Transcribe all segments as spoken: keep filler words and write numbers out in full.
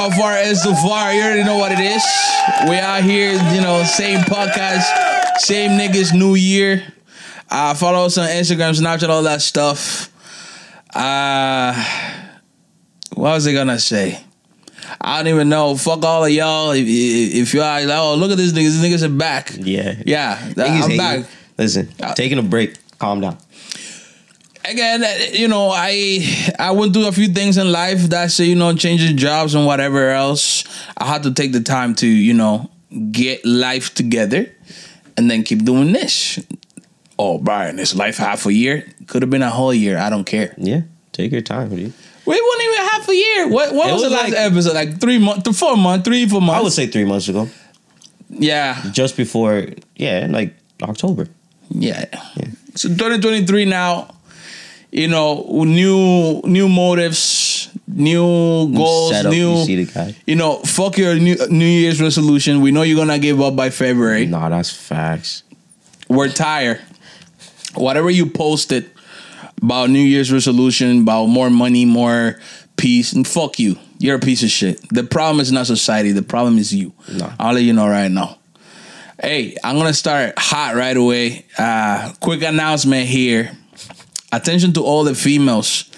how far is the V A R. You already know what it is. We out here, you know, same podcast, same niggas, new year. Uh, follow us on Instagram, Snapchat, all that stuff. Uh, what was I gonna say? I don't even know. Fuck all of y'all. If, if, if you're like, oh, look at this niggas. These niggas are back. Yeah. Yeah. Niggas I'm back. You. Listen, uh, taking a break. Calm down. Again, you know, I I went through a few things in life that say, you know, changing jobs and whatever else. I had to take the time to, you know, get life together and then keep doing this. Oh, Brian, it's life half a year. Could have been a whole year. I don't care. Yeah. Take your time, dude. We weren't even half a year. What, what was, was the last like, episode? Like three months, four months, three, four months. I would say three months ago. Yeah. Just before, yeah, like October. Yeah. yeah. So twenty twenty-three now, you know, new new motives, new goals, setup, new, you, see the guy. You know, fuck your new, New Year's resolution. We know you're going to give up by February. Nah, that's facts. We're tired. Whatever you posted about New Year's resolution, about more money, more peace, and fuck you. You're a piece of shit. The problem is not society. The problem is you. No. I'll let you know right now. Hey, I'm going to start hot right away. Uh, quick announcement here. Attention to all the females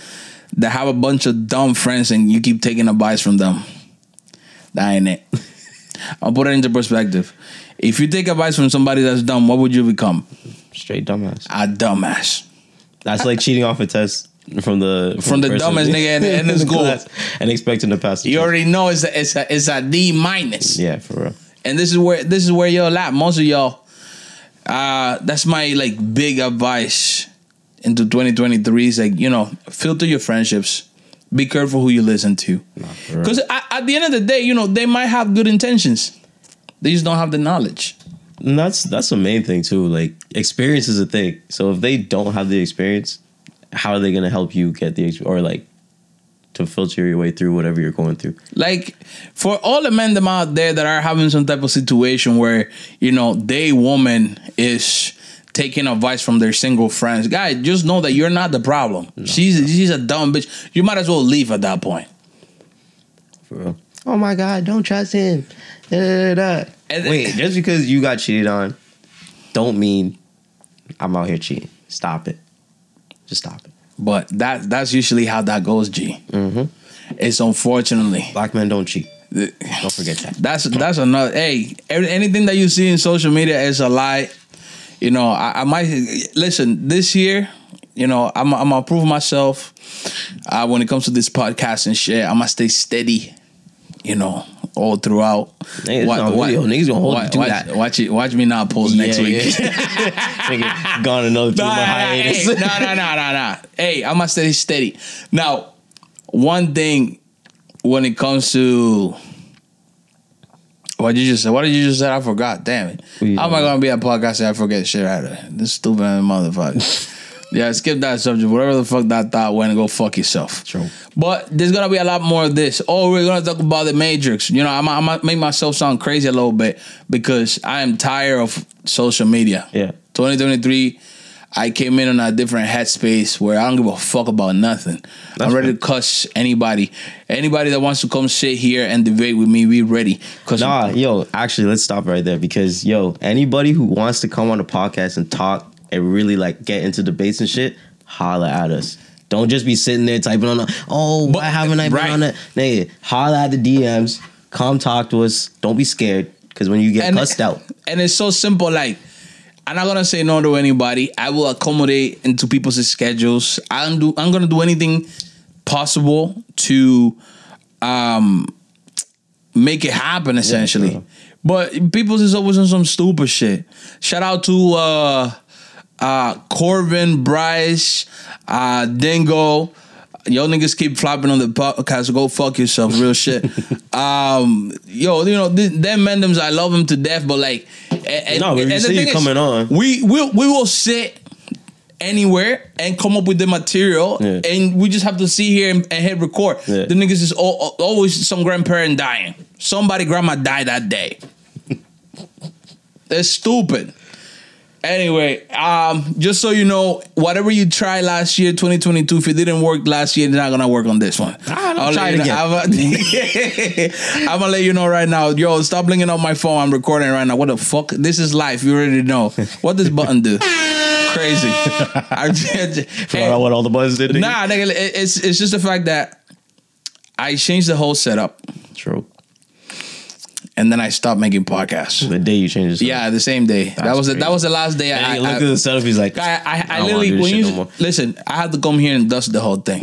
that have a bunch of dumb friends and you keep taking advice from them. That ain't it. I'll put it into perspective. If you take advice from somebody that's dumb, what would you become? Straight dumbass. A dumbass. That's like cheating off a test from the from, from the, the dumbest nigga in, in the school and expecting to pass. The you test. Already know it's a, it's a, it's a D minus. Yeah, for real. And this is where this is where y'all at. Most of y'all. Uh, that's my like big advice into twenty twenty-three. Is like you know filter your friendships. Be careful who you listen to. Because at the end of the day, you know they might have good intentions. They just don't have the knowledge. And that's that's the main thing too. Like experience is a thing. So if they don't have the experience, how are they gonna help you get the experience or like to filter your way through whatever you're going through? Like for all the men them out there that are having some type of situation where you know they woman is taking advice from their single friends, guys, just know that you're not the problem. No, she's no. she's a dumb bitch. You might as well leave at that point. For real. Oh my God! Don't trust him. Da, da, da. Wait, just because you got cheated on, don't mean I'm out here cheating. Stop it. Just stop it. But that that's usually how that goes, G. Mm-hmm. It's unfortunately black men don't cheat. Don't forget that. That's that's another. Hey, anything that you see in social media is a lie. You know, I, I might listen this year. You know, I'm I'm gonna prove myself uh, when it comes to this podcast and shit. I'm gonna stay steady. You know, all throughout. Niggas watch, watch, niggas gonna hold watch, do watch, that. Watch it. Watch me not post yeah, next yeah. week. Nigga, gone another two nah, month hiatus. Nah, nah, nah, nah, nah. Hey, I'm gonna stay steady. Now, one thing when it comes to what did you just say? What did you just say? I forgot. Damn it. Yeah. How am I gonna be a podcast and I forget shit right there? This stupid motherfucker. Yeah, skip that subject. Whatever the fuck that thought went, go fuck yourself. True. But there's going to be a lot more of this. Oh, we're going to talk about The Matrix. You know, I'm going to make myself sound crazy a little bit because I am tired of social media. Yeah. twenty twenty-three, I came in on a different headspace where I don't give a fuck about nothing. That's I'm ready right. to cuss anybody. Anybody that wants to come sit here and debate with me, we ready. Nah, I'm- yo, actually, let's stop right there because, yo, anybody who wants to come on the podcast and talk, and really like get into debates and shit, holla at us. Don't just be sitting there typing on the, oh, why haven't I been right. on that? Nigga, holla at the D Ms. Come talk to us. Don't be scared. Because when you get and, cussed out. And it's so simple. Like, I'm not going to say no to anybody. I will accommodate into people's schedules. I'm, do, I'm going to do anything possible to um, make it happen, essentially. Yeah, but people's is always on some stupid shit. Shout out to... Uh, Uh, Corbin, Bryce, uh, Dingo. Y'all niggas keep flopping on the podcast. Go fuck yourself. Real shit. um, yo, you know, th- them Mendems, I love them to death, but like... And, no, if you see you coming is, on... We, we, we will sit anywhere and come up with the material, yeah. and we just have to sit here and, and hit record. Yeah. The niggas is all, always some grandparent dying. Somebody grandma died that day. That's stupid. Anyway, um, just so you know, whatever you tried last year, twenty twenty-two, if it didn't work last year, it's not going to work on this one. I'm going to let you know right now. Yo, stop blinking on my phone. I'm recording right now. What the fuck? This is life. You already know. What does button do? Crazy. I just, forgot hey, what all the buttons did. Nah, nigga, it, it's, it's just the fact that I changed the whole setup. True. And then I stopped making podcasts. The day you changed the setup. Yeah, the same day. That's that was the, that was the last day. And I looked at the setup. He's like, I, I, I, I literally when you no listen, I had to come here and dust the whole thing.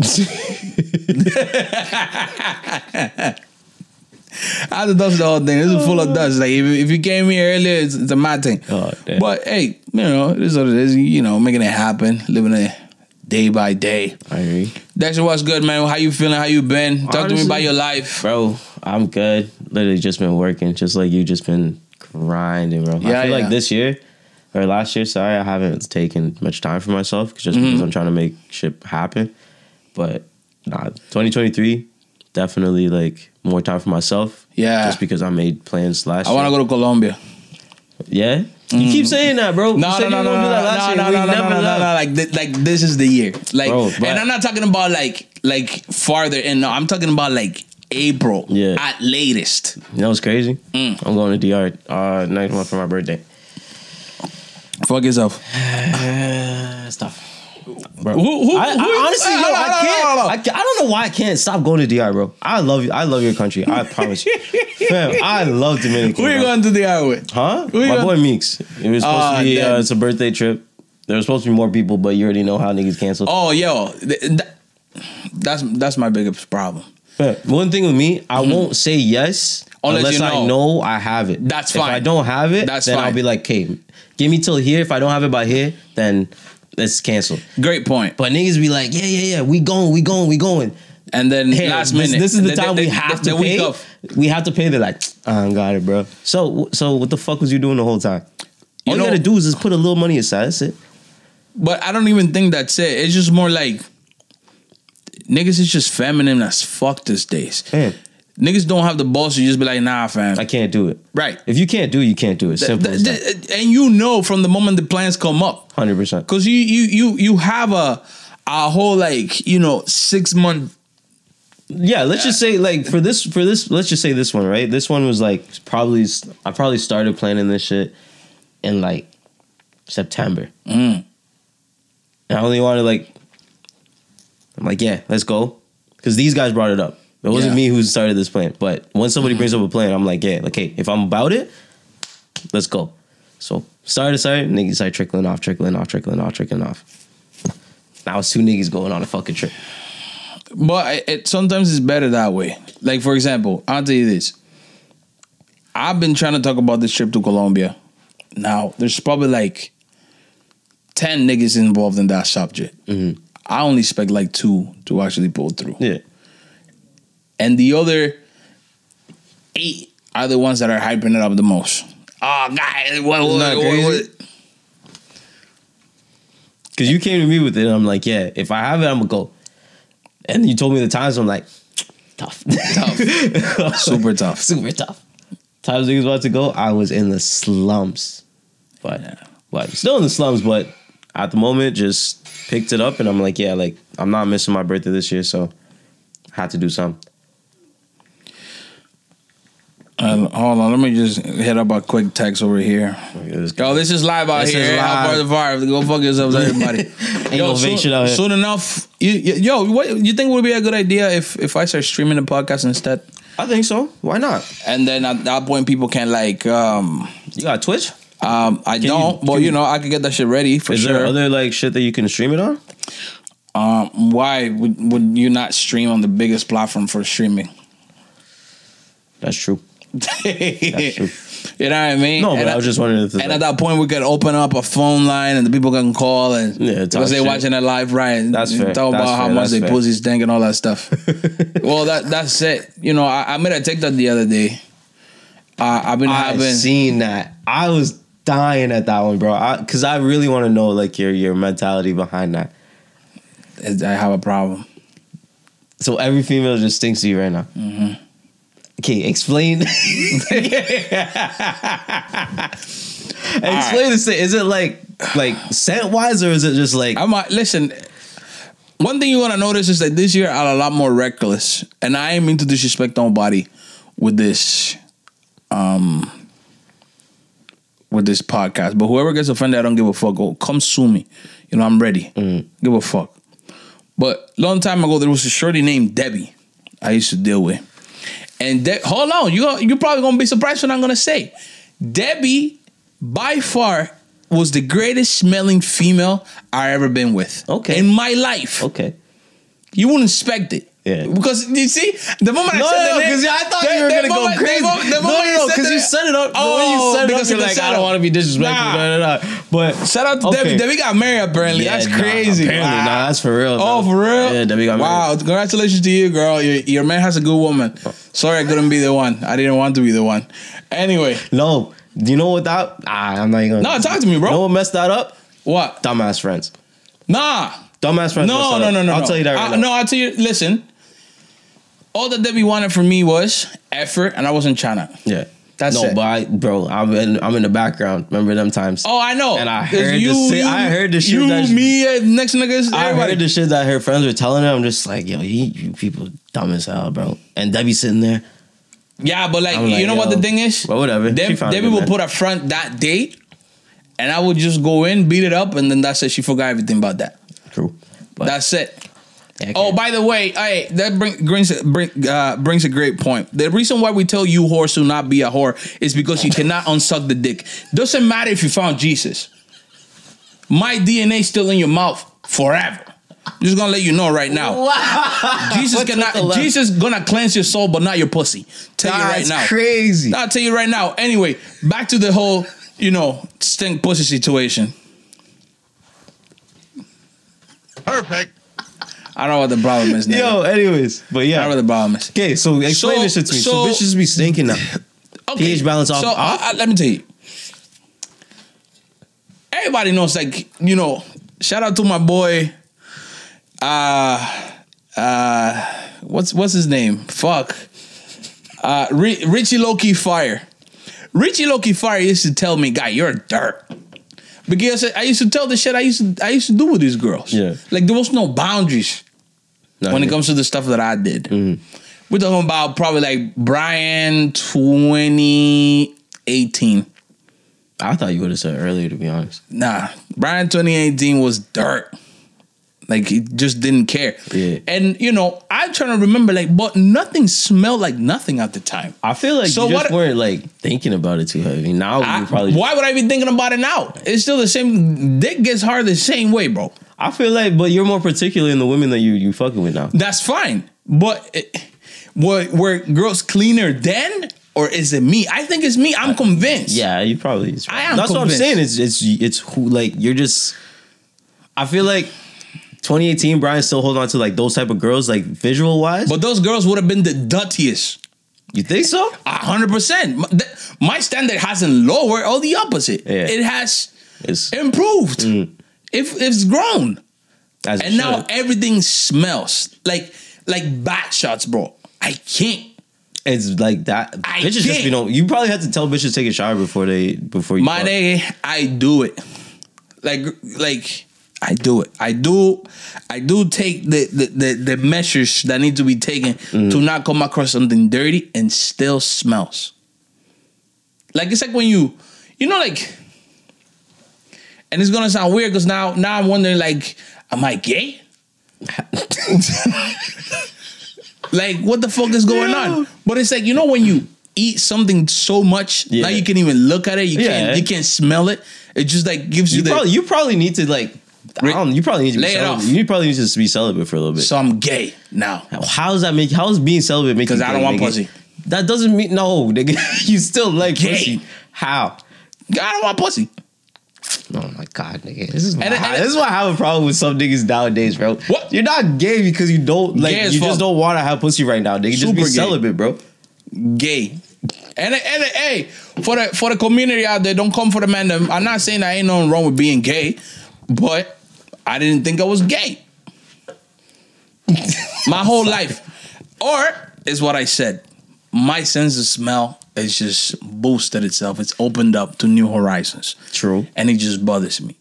I had to dust the whole thing. This is full of dust. Like if, if you came here earlier, it's, it's a mad thing. Oh, damn. But hey, you know, this is what it is. You know, making it happen, living it day by day. I agree. Dexter, what's good, man? How you feeling? How you been? Talk Honestly, to me about your life, bro. I'm good. Literally just been working, just like you, just been grinding, bro. Yeah, I feel yeah. like this year or last year, sorry, I haven't taken much time for myself just mm-hmm. because I'm trying to make shit happen. But nah, twenty twenty-three, definitely like more time for myself. Yeah, just because I made plans last I year. I want to go to Colombia. Yeah. You mm. keep saying that, bro. No, you no, no, no, no, no, no, no, no, no, no, no. Like, th- like this is the year. Like, bro, and I'm not talking about like, like farther in. No, I'm talking about like April, yeah, at latest. You know what's crazy? Mm. I'm going to D R uh, next month for my birthday. Fuck yourself. It's tough. Bro. Who, who, I, who, I honestly, yo, I can't. I, I don't know why I can't stop going to D R, bro. I love you. I love your country. I promise you, fam. I love Dominican. Who are you going to D R with? Huh? Who My boy Meeks. It was supposed uh, to be. Uh, it's a birthday trip. There was supposed to be more people, but you already know how niggas canceled. Oh, yo, th- th- that's that's my biggest problem. Fam, one thing with me, I mm-hmm. won't say yes unless, unless you know. I know I have it. That's fine. If I don't have it, that's then fine. I'll be like, okay, give me till here. If I don't have it by here, then it's canceled. Great point. But niggas be like, yeah, yeah, yeah, we going, we going, we going. And then hey, last this, minute. This is the, the time the, we have the, to the pay. Week we have to pay. They're like, I oh, got it, bro. So so what the fuck was you doing the whole time? All you, you know, gotta do is just put a little money aside. That's it. But I don't even think that's it. It's just more like niggas is just feminine as fuck these days. Man. Niggas don't have the balls to just be like, nah, fam. I can't do it. Right. If you can't do it, you can't do it. Simple th- th- th- And you know from the moment the plans come up. one hundred percent. Because you you you you have a a whole, like, you know, six-month... Yeah, let's yeah. just say, like, for this, for this, let's just say this one, right? This one was, like, probably... I probably started planning this shit in, like, September. Mm. And I only wanted, like... I'm like, yeah, let's go. Because these guys brought it up. It wasn't yeah. me who started this plan. But once somebody mm-hmm. brings up a plan, I'm like, yeah, okay, if I'm about it, let's go. So, started, started, niggas started trickling off, trickling off, trickling off, trickling off. Now it's two niggas going on a fucking trip. But it, it, sometimes it's better that way. Like, for example, I'll tell you this. I've been trying to talk about this trip to Colombia. Now, there's probably like ten niggas involved in that subject. Mm-hmm. I only expect like two to actually pull through. Yeah. And the other eight are the ones that are hyping it up the most. Oh, God. What, what, what, what? Because you came to me with it, and I'm like, yeah, if I have it, I'm going to go. And you told me the times, so I'm like, tough. Tough. Super tough. Super tough. Times niggas about to go, I was in the slumps. But, yeah. but still in the slumps, but at the moment, just picked it up, and I'm like, yeah, like, I'm not missing my birthday this year, so I had to do something. Uh, hold on, let me just hit up a quick text over here. Yo, this is live out this here. Is live. Far, go fuck yourselves, everybody. Yo, soon, soon enough, you, you, yo, what you think would be a good idea if if I start streaming the podcast instead? I think so. Why not? And then at that point, people can like. Um, you got Twitch? Um, I can don't, you, but you, you know, I could get that shit ready for is sure. Is there other like shit that you can stream it on? Um, why would would you not stream on the biggest platform for streaming? That's true. That's true. You know what I mean? No, but and I was just wondering if. And like, at that point, we could open up a phone line, and the people can call, and yeah, because they're watching it live, right? That's fair. Talk about fair. How much they pussies stink and all that stuff. Well, that that's it. You know, I, I made a TikTok the other day. Uh, I've been I've having seen that. I was dying at that one, bro, because I, I really want to know like your your mentality behind that. I have a problem. So every female just stinks to you right now. Mm-hmm. Okay, explain. Explain this thing. Is it like like scent wise, or is it just like? I'm like, listen. One thing you want to notice is that this year I'm a lot more reckless, and I ain't mean to disrespect nobody with this, um, with this podcast. But whoever gets offended, I don't give a fuck. Oh, come sue me. You know, I'm ready. Mm. Give a fuck. But long time ago, there was a shorty named Debbie I used to deal with. And De- hold on, you you're probably gonna be surprised what I'm gonna say. Debbie, by far, was the greatest smelling female I ever been with. Okay, in my life. Okay, you wouldn't expect it. Yeah, because you see, the moment no, I said no, that, because I thought they, you were gonna moment, go crazy. Moment, no, no, because no, you set it up. Oh, the way you set it up, you're like, I don't want to be disrespectful. Nah. Blah, blah, blah. But shout out to okay. Debbie. Debbie got married apparently. Yeah, that's nah, crazy. Apparently, wow. nah, that's for real. Bro. Oh, for real. Yeah, Debbie got married. Wow, congratulations to you, girl. Your, your man has a good woman. Sorry, I couldn't be the one. I didn't want to be the one. Anyway, no. Do you know what that? Ah, I'm not even gonna. No, talk to me, bro. You know what messed that up? What? Dumbass friends. Nah. Dumbass friends. No, no, no, no. I'll no. tell you that right I, now. No, I'll tell you. Listen. All that Debbie wanted from me was effort, and I wasn't trying to. Yeah. That's no, it. No, but I, bro, I'm in, I'm in the background. Remember them times? Oh, I know. And I heard you, the shit. I heard the shit. You, that, me, uh, next niggas, I everybody. heard the shit that her friends were telling her. I'm just like, yo, you, you people dumb as hell, bro. And Debbie sitting there. Yeah, but like, like you know yo, what the thing is? Well, whatever. Deb, Debbie it, will put a front that day, and I would just go in, beat it up, and then that's it. She forgot everything about that. True. But that's it. Yeah, oh, by the way, hey, that bring, brings bring, uh, brings a great point. The reason why we tell you whores to not be a whore is because you cannot unsuck the dick. Doesn't matter if you found Jesus. My D N A still in your mouth forever. Just gonna let you know right now. Wow. Jesus cannot. Jesus gonna cleanse your soul, but not your pussy. Tell That's you right now. That's crazy. I'll tell you right now. Anyway, back to the whole, you know, stink pussy situation. Perfect. I don't know what the problem is now. Yo, anyways, but yeah, I don't know what the problem is. Okay, so explain so, this shit to me. So, so bitches be stinking now. Okay, pH balance off. So off? I, I, let me tell you. Everybody knows, like you know. Shout out to my boy. Uh, uh, what's what's his name? Fuck, uh, Re- Richie Low-Key Fire. Richie Low-Key Fire used to tell me, "Guy, you're dirt," because I used to tell the shit I used to I used to do with these girls. Yeah, like there was no boundaries Not when yet. it comes to the stuff that I did. Mm-hmm. We're talking about probably like Brian twenty eighteen. I thought you would have said earlier, to be honest. Nah, Brian twenty eighteen was dirt. Like, he just didn't care. Yeah. And, you know, I'm trying to remember, like, but nothing smelled like nothing at the time. I feel like so you just what, weren't, like, thinking about it too heavy. Now I, you probably... Why would I be thinking about it now? It's still the same... Dick gets hard the same way, bro. I feel like, but you're more particular in the women that you, you fucking with now. That's fine. But it, were, were girls cleaner then? Or is it me? I think it's me. I'm convinced. Yeah, you probably... It's I am That's convinced. what I'm saying. It's, it's, it's who, like, you're just... I feel like... twenty eighteen, Brian still hold on to like those type of girls, like visual wise. But those girls would have been the dirtiest. You think so? A hundred percent. My standard hasn't lowered, or the opposite. Yeah. It has it's, improved. Mm. If it's grown, As and it now everything smells like like bat shots, bro. I can't. It's like that. I bitches can't. just you know you probably have to tell bitches to take a shower before they before you. My day, I do it. Like like. I do it. I do I do take the, the, the, the measures that need to be taken mm. to not come across something dirty and still smells. Like, it's like when you, you know, like, and it's going to sound weird because now, now I'm wondering, like, am I gay? Like, what the fuck is going yeah. on? But it's like, you know, when you eat something so much, yeah. now you can't even look at it. You, yeah. can't, you can't smell it. It just, like, gives you, you the... Probably, you probably need to, like... I don't, you probably need to be celibate. You probably need to be celibate for a little bit. So I'm gay now. How does that make? How is being celibate making? Because I don't want pussy. It? That doesn't mean no, nigga. You still like gay. pussy. How? I don't want pussy. Oh my god, nigga. This is why, and, and, I, this is why I have a problem with some niggas nowadays, bro. What? You're not gay because you don't like. You fuck. just don't want to have pussy right now, nigga. Super just be celibate, gay. bro. Gay. And and hey, for the for the community out there, don't come for the man. I'm not saying there ain't nothing wrong with being gay, but I didn't think I was gay my whole life. Or is what I said. My sense of smell it's just boosted itself. It's opened up to new horizons. True. And it just bothers me.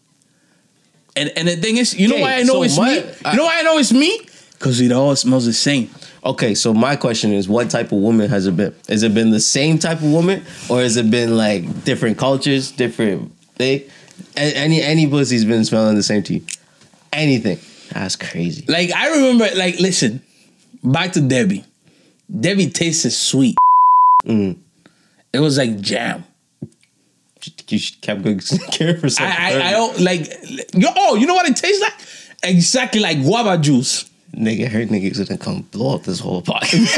And and the thing is, you know okay, why I know so it's my, me? I, you know why I know it's me? Because it all smells the same. Okay, so my question is, what type of woman has it been? Has it been the same type of woman? Or has it been like different cultures, different thing? Any any pussy's been smelling the same to you? Anything. That's crazy. Like, I remember, like, listen, back to Debbie. Debbie tasted sweet. Mm. It was like jam. You kept going care for something. I, I, I don't, like, yo, oh, you know what it tastes like? Exactly like guava juice. Nigga, her niggas gonna come blow up this whole podcast.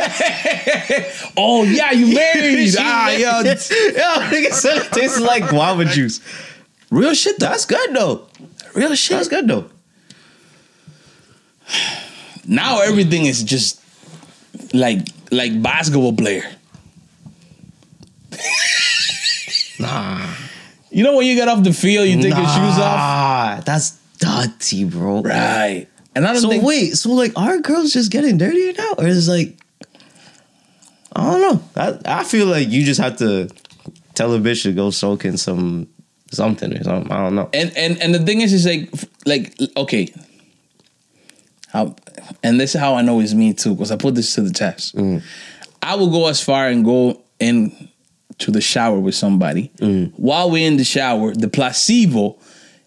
Oh, yeah, you married. ah, married. Yo, yo, nigga said it tastes like guava juice. Real shit, though. That's good, though. Real shit. That's good, though. Now everything is just like like basketball player. Nah. You know when you get off the field, you take nah, your shoes off? That's dirty, bro. Right. And I don't so think- wait, so like are girls just getting dirtier now? Or is like I don't know. I, I feel like you just have to tell a bitch to go soak in some something or something. I don't know. And and, and the thing is is like like okay. How, and this is how I know it's me too, because I put this to the test. Mm. I will go as far and go in to the shower with somebody. Mm. While we're in the shower, the placebo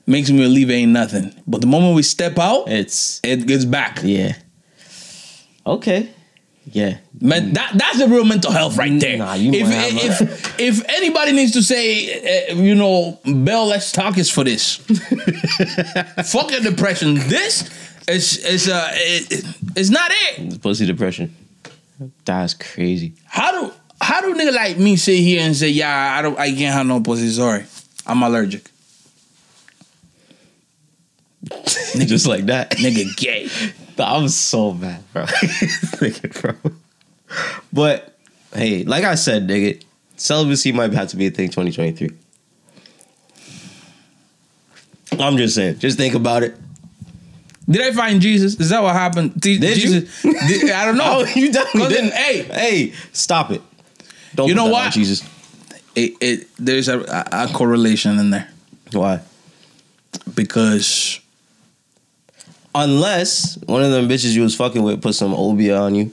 makes me believe it ain't nothing. But the moment we step out, it's it gets back. Yeah. Okay. Yeah. Man, mm. that that's the real mental health right there. Nah, you if if, a- if if anybody needs to say, uh, you know, Bell, let's talk is for this. Fuck your depression. This. It's it's uh it, it's not it. It's pussy depression. That's crazy. How do how do nigga like me sit here and say, yeah, I don't I can't have no pussy, sorry. I'm allergic. Nigga, just like that. Nigga gay. I'm so mad, bro. Nigga, bro. But hey, like I said, nigga, celibacy might have to be a thing twenty twenty-three. I'm just saying, just think about it. Did I find Jesus? Is that what happened? Did Jesus? You? Did, I don't know. Oh, you definitely didn't. Hey, hey, stop it! Don't you know what? Jesus. It, it there's a, a correlation in there. Why? Because unless one of them bitches you was fucking with put some obia on you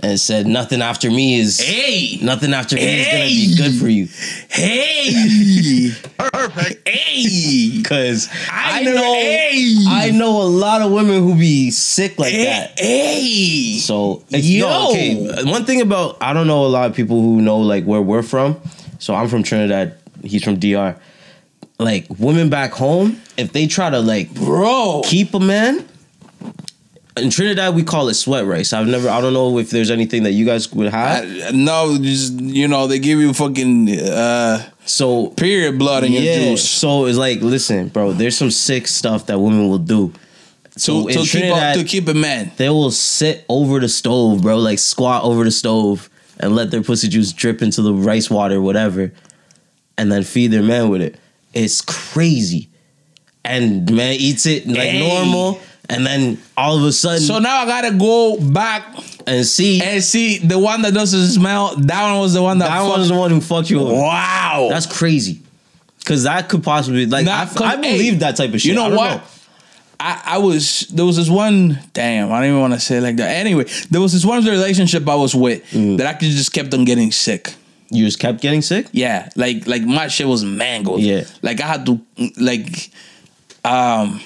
and said nothing after me is hey nothing after me hey. is gonna be good for you. Hey. Perfect. Hey, cause I, I know, know hey. I know a lot of women who be sick like hey, that. Hey, so yo, no, okay. One thing about I don't know a lot of people who know like where we're from. So I'm from Trinidad. He's from D R. Like women back home, if they try to like bro keep a man. In Trinidad, we call it sweat rice. I've never, I don't know if there's anything that you guys would have. I, no, just, you know, they give you fucking uh, so period blood in yeah, your juice. So it's like, listen, bro, there's some sick stuff that women will do. So to, in to, Trinidad, keep a, to keep a man. They will sit over the stove, bro, like squat over the stove and let their pussy juice drip into the rice water, whatever, and then feed their man with it. It's crazy. And man eats it like hey. normal. And then all of a sudden, so now I gotta go back and see and see the one that doesn't smell. That one was the one that that one was the one who fucked you over. Wow, that's crazy. Because that could possibly like now, I, I believe hey, that type of shit. You know I what? Know. I, I was there was this one. Damn, I don't even want to say it like that. Anyway, there was this one relationship I was with mm. that I could just kept on getting sick. You just kept getting sick? Yeah, like like my shit was mangled. Yeah, like I had to like um.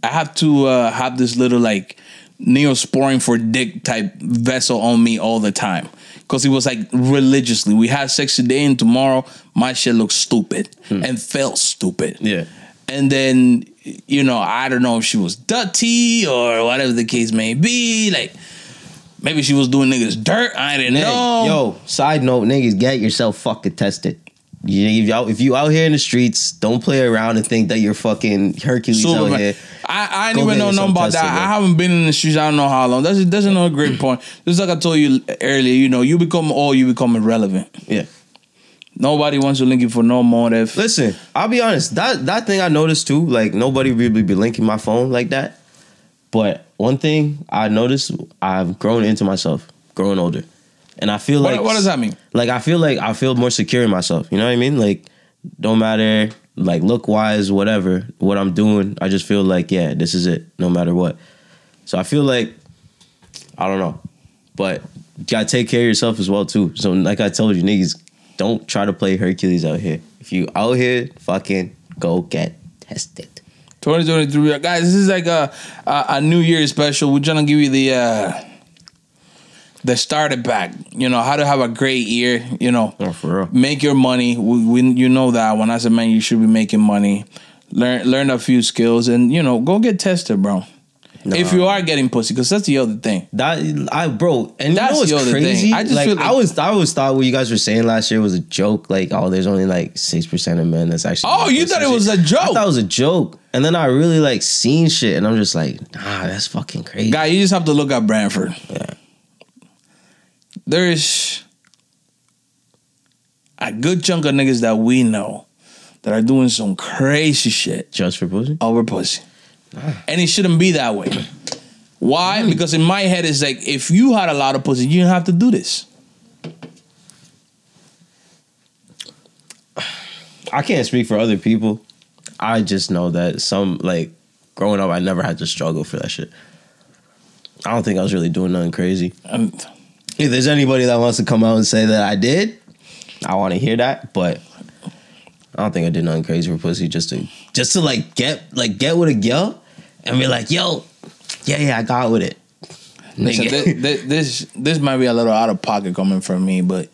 I have to uh, have this little like Neosporin for dick type vessel on me all the time. Cause it was like religiously. We had sex today and tomorrow my shit looked stupid hmm. and felt stupid. Yeah. And then, you know, I don't know if she was dirty or whatever the case may be. Like maybe she was doing niggas dirt. I didn't hey, know. Yo, side note, niggas, get yourself fucking tested. You, if you out here in the streets, don't play around and think that you're fucking Hercules Superman. Out here. I, I ain't even know nothing about that. It. I haven't been in the streets. I don't know how long. That's that's another great point. Just like I told you earlier, you know, you become old, you become irrelevant. Yeah. Nobody wants to link you for no motive. Listen, I'll be honest. That that thing I noticed too. Like nobody really be linking my phone like that. But one thing I noticed, I've grown into myself, growing older. And I feel like... What, what does that mean? Like, I feel like I feel more secure in myself. You know what I mean? Like, don't matter, like, look-wise, whatever, what I'm doing, I just feel like, yeah, this is it, no matter what. So I feel like, I don't know. But you got to take care of yourself as well, too. So like I told you, niggas, don't try to play Hercules out here. If you out here, fucking go get tested. twenty twenty-three. Guys, this is like a, a, a New Year's special. We're trying to give you the... Uh... The starter pack, you know, how to have a great year, you know. Oh, for real. Make your money. We, we, you know that when as a man, you should be making money. Learn learn a few skills and, you know, go get tested, bro. Nah. If you are getting pussy, because that's the other thing. That I bro, and that's you know what's the other crazy? Thing. I just like, like I was I always thought what you guys were saying last year was a joke. Like, oh, there's only like six percent of men that's actually. Oh, you thought it was a joke. I thought it was a joke. And then I really like seen shit and I'm just like, nah, that's fucking crazy. Guy, you just have to look at Branford. Yeah. There's a good chunk of niggas that we know that are doing some crazy shit. Just for pussy? Over pussy. Ah. And it shouldn't be that way. Why? Mm. Because in my head, it's like, if you had a lot of pussy, you didn't have to do this. I can't speak for other people. I just know that some, like, growing up, I never had to struggle for that shit. I don't think I was really doing nothing crazy. I'm... If there's anybody that wants to come out and say that I did, I want to hear that. But I don't think I did nothing crazy for pussy. Just to, just to like get, like get with a girl and be like, yo, yeah, yeah, I got with it. Listen, th- th- this, this might be a little out of pocket coming from me, but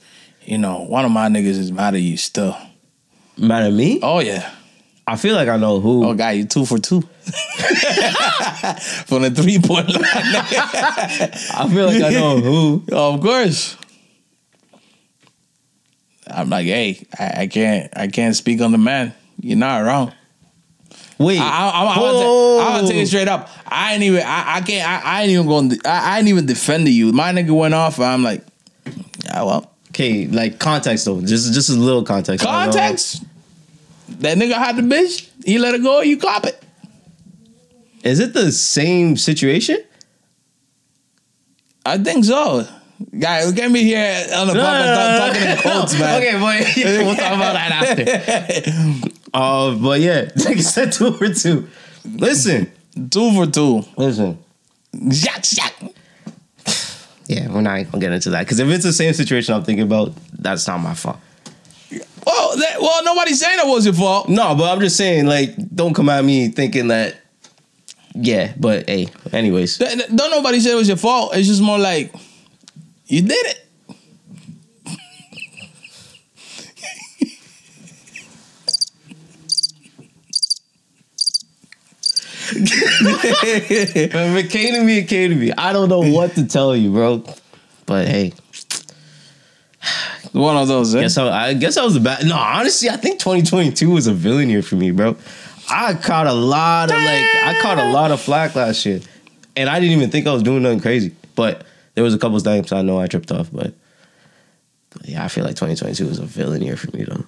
you know, one of my niggas is mad at you still. Mad at me? Oh yeah. I feel like I know who. Oh, guy, you two for two. From the three-point line. I feel like I know who. Oh, of course. I'm like, hey, I, I can't I can't speak on the man. You're not wrong. Wait. I'm going to take it straight up. I ain't even, I, I can't, I, I ain't even going, I, I ain't even defending you. My nigga went off, and I'm like, yeah, well. Okay, like context, though. Just, just a little context. Context? That nigga had the bitch. He let her go. You cop it. Is it the same situation? I think so. Guy, we can't be here on the no, podcast no, talking no. in quotes, man. Okay, boy. Yeah, we'll talk about that after. uh, but yeah, nigga said two for two. Listen, two for two. Listen, shot, shot. Yeah, we're not gonna get into that because if it's the same situation I'm thinking about, that's not my fault. Well, that, well, nobody's saying it was your fault. No, but I'm just saying, like, don't come at me thinking that. Yeah, but hey, anyways, th- th- don't nobody say it was your fault. It's just more like you did it. If it came to me, it came to me. I don't know what to tell you, bro. But hey. One of those, eh? Guess I, I guess I was a bad... No, honestly, I think twenty twenty-two was a villain year for me, bro. I caught a lot of, like... I caught a lot of flack last year. And I didn't even think I was doing nothing crazy. But there was a couple of times I know I tripped off, but... but yeah, I feel like twenty twenty-two was a villain year for me, though.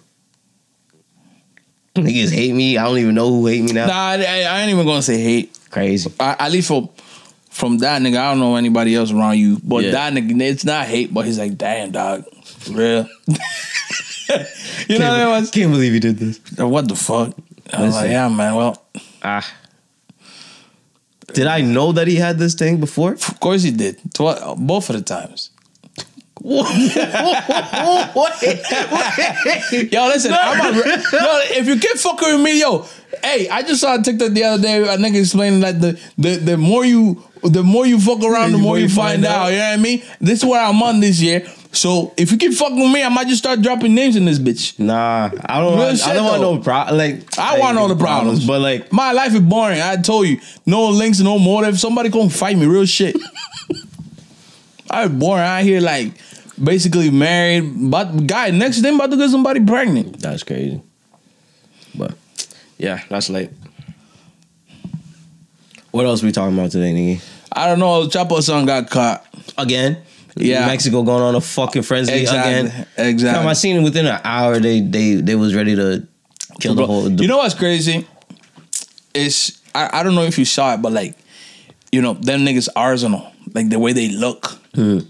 Niggas hate me. I don't even know who hate me now. Nah, I, I ain't even gonna say hate. Crazy. I, at least for... From that nigga, I don't know anybody else around you, but yeah. That nigga, it's not hate, but he's like, damn, dog, for real. You can't know what I was? Can't believe you did this. What the fuck? I was like, yeah, man. Well, ah, did I know that he had this thing before? Of course he did. Tw- both of the times. What? Yo, listen. No. I'm a, yo, if you keep fucking with me, yo. Hey, I just saw a TikTok the other day. A nigga explaining that the the the more you. The more you fuck around, the, the more, more you find, find out. out. You know what I mean? This is where I'm on this year. So if you keep fucking with me, I might just start dropping names in this bitch. Nah, I don't. Want, shit, I don't though. want no problem. Like I, I want all the problems, problems, but like my life is boring. I told you, no links, no motive. Somebody gonna fight me, real shit. I'm boring out here, like basically married, but guy next to them about to get somebody pregnant. That's crazy. But yeah, that's late. What else we talking about today, nigga? I don't know. Chapo's son got caught. Again? Yeah. Mexico going on a fucking frenzy exactly. again. Exactly. Come, I seen it within an hour. They they they was ready to kill the whole... The- you know what's crazy? It's... I, I don't know if you saw it, but like, you know, them niggas arsenal. Like the way they look. Mm.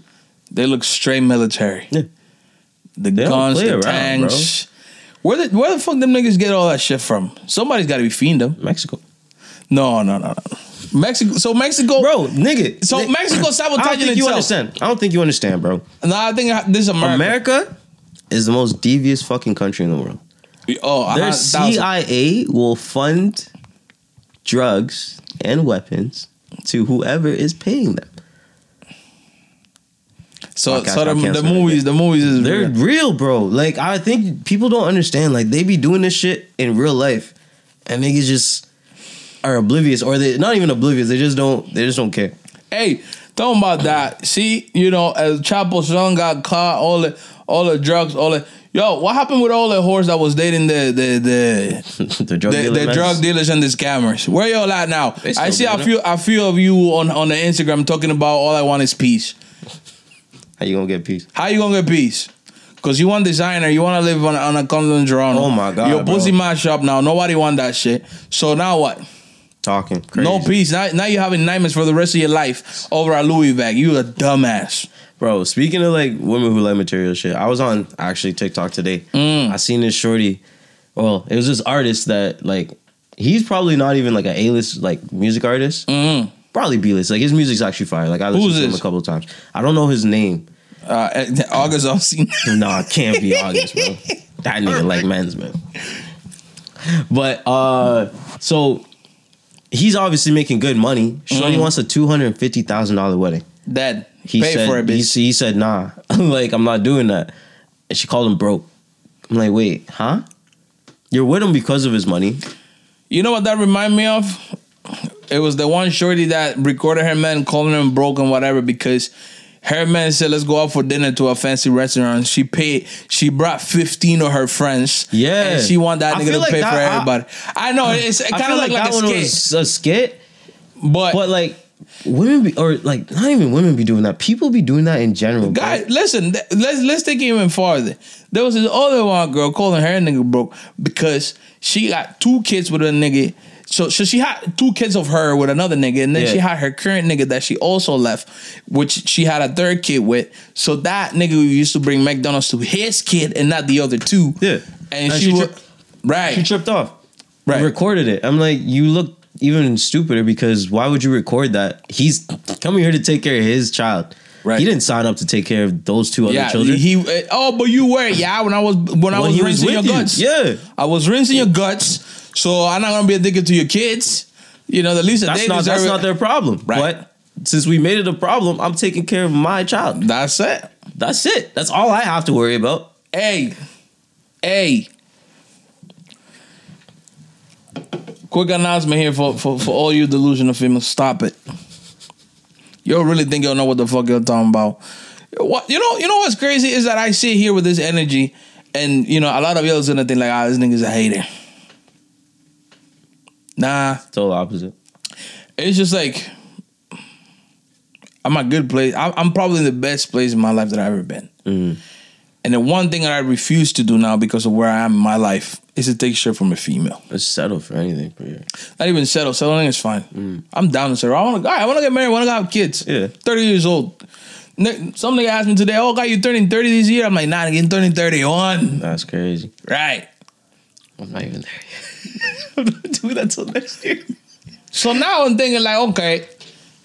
They look straight military. Yeah. The they guns, the tanks. Where the where the fuck them niggas get all that shit from? Somebody's got to be feeding them. Mexico. No, no, no, no. Mexico. So Mexico, bro, nigga. So they, Mexico sabotaging itself. I don't think itself. you understand. I don't think you understand, bro. No, I think I, this is America. America is the most devious fucking country in the world. Oh, their C I A will fund drugs and weapons to whoever is paying them. So, so the, the movies, the movies is they're real. real, bro. Like, I think people don't understand. Like, they be doing this shit in real life, and niggas just are oblivious, or they not even oblivious. They just don't. They just don't care. Hey, talking about that. See, you know, as Chapo Son got caught, all the all the drugs, all the. Yo, what happened with all the whores that was dating the the the the, drug, the, dealer the drug dealers and the scammers? Where y'all at now? I see a few, a few of you on, on the Instagram talking about all I want is peace. How you gonna get peace? How you gonna get peace? Because you want designer, you want to live on, on a condo in Toronto. Oh my God, your pussy mash up now. Nobody want that shit. So now what? Talking crazy. No peace. Now, now you're having nightmares for the rest of your life over a Louis bag. You a dumbass. Bro, speaking of like women who like material shit, I was on actually TikTok today. Mm. I seen this shorty. Well, it was this artist that like he's probably not even like an A-list like music artist. Mm-hmm. Probably B-list. Like his music's actually fire. Like I listened Who's to him this? a couple of times. I don't know his name. Uh, August I've seen. Nah, it can't be August, bro. That nigga like men's man. But uh, so he's obviously making good money. Shorty mm. wants a two hundred and fifty thousand dollar wedding. Dead. He Pay said, for it, bitch. He, he said, nah. Like, I'm not doing that. And she called him broke. I'm like, wait, huh? You're with him because of his money. You know what that remind me of? It was the one shorty that recorded her man calling him broke and whatever because her man said, let's go out for dinner to a fancy restaurant. She paid. She brought fifteen of her friends. Yeah. And she wanted that nigga to like pay that, for everybody. I, I know. It's, it kind of like, like that a one skit. Was a skit. But, but like... Women be, or like not even women be doing that. People be doing that in general. Guys, bro. listen. Th- let's let's take it even farther. There was this other one girl calling her nigga broke because she got two kids with a nigga. So so she had two kids of her with another nigga, and then yeah. she had her current nigga that she also left, which she had a third kid with. So that nigga used to bring McDonald's to his kid and not the other two. Yeah, and, and she, she was tri- right. She tripped off. Right, recorded it. I'm like, you look. Even stupider because why would you record that? He's coming here to take care of his child. Right. He didn't sign up to take care of those two other yeah, children. He, he, oh, but you were yeah. When I was when, when I was rinsing was your you. guts, yeah, I was rinsing your guts. So I'm not gonna be addicted to your kids. You know, the least that that's they not deserve that's it. not their problem. Right. But since we made it a problem, I'm taking care of my child. That's it. That's it. That's all I have to worry about. Hey, hey. Quick announcement here for, for, for all you delusional females. Stop it. Y'all really think y'all know what the fuck y'all talking about. What, you know, you know what's crazy is that I sit here with this energy and, you know, a lot of y'all is going to think like, ah, oh, this nigga's a hater. Nah. It's the opposite. It's just like, I'm a good place. I'm probably in the best place in my life that I've ever been. Mm-hmm. And the one thing that I refuse to do now because of where I am in my life is to take shit from a female. Let's settle for anything. For you. Not even settle. Settling is fine. Mm. I'm down to settle. I want to I want to get married. I want to have kids. Yeah. thirty years old. Some nigga asked me today, oh, God, you turning thirty this year? I'm like, nah, I'm getting turning thirty-one. That's crazy. Right. I'm not even there yet. I'm not doing that till next year. So now I'm thinking like, okay,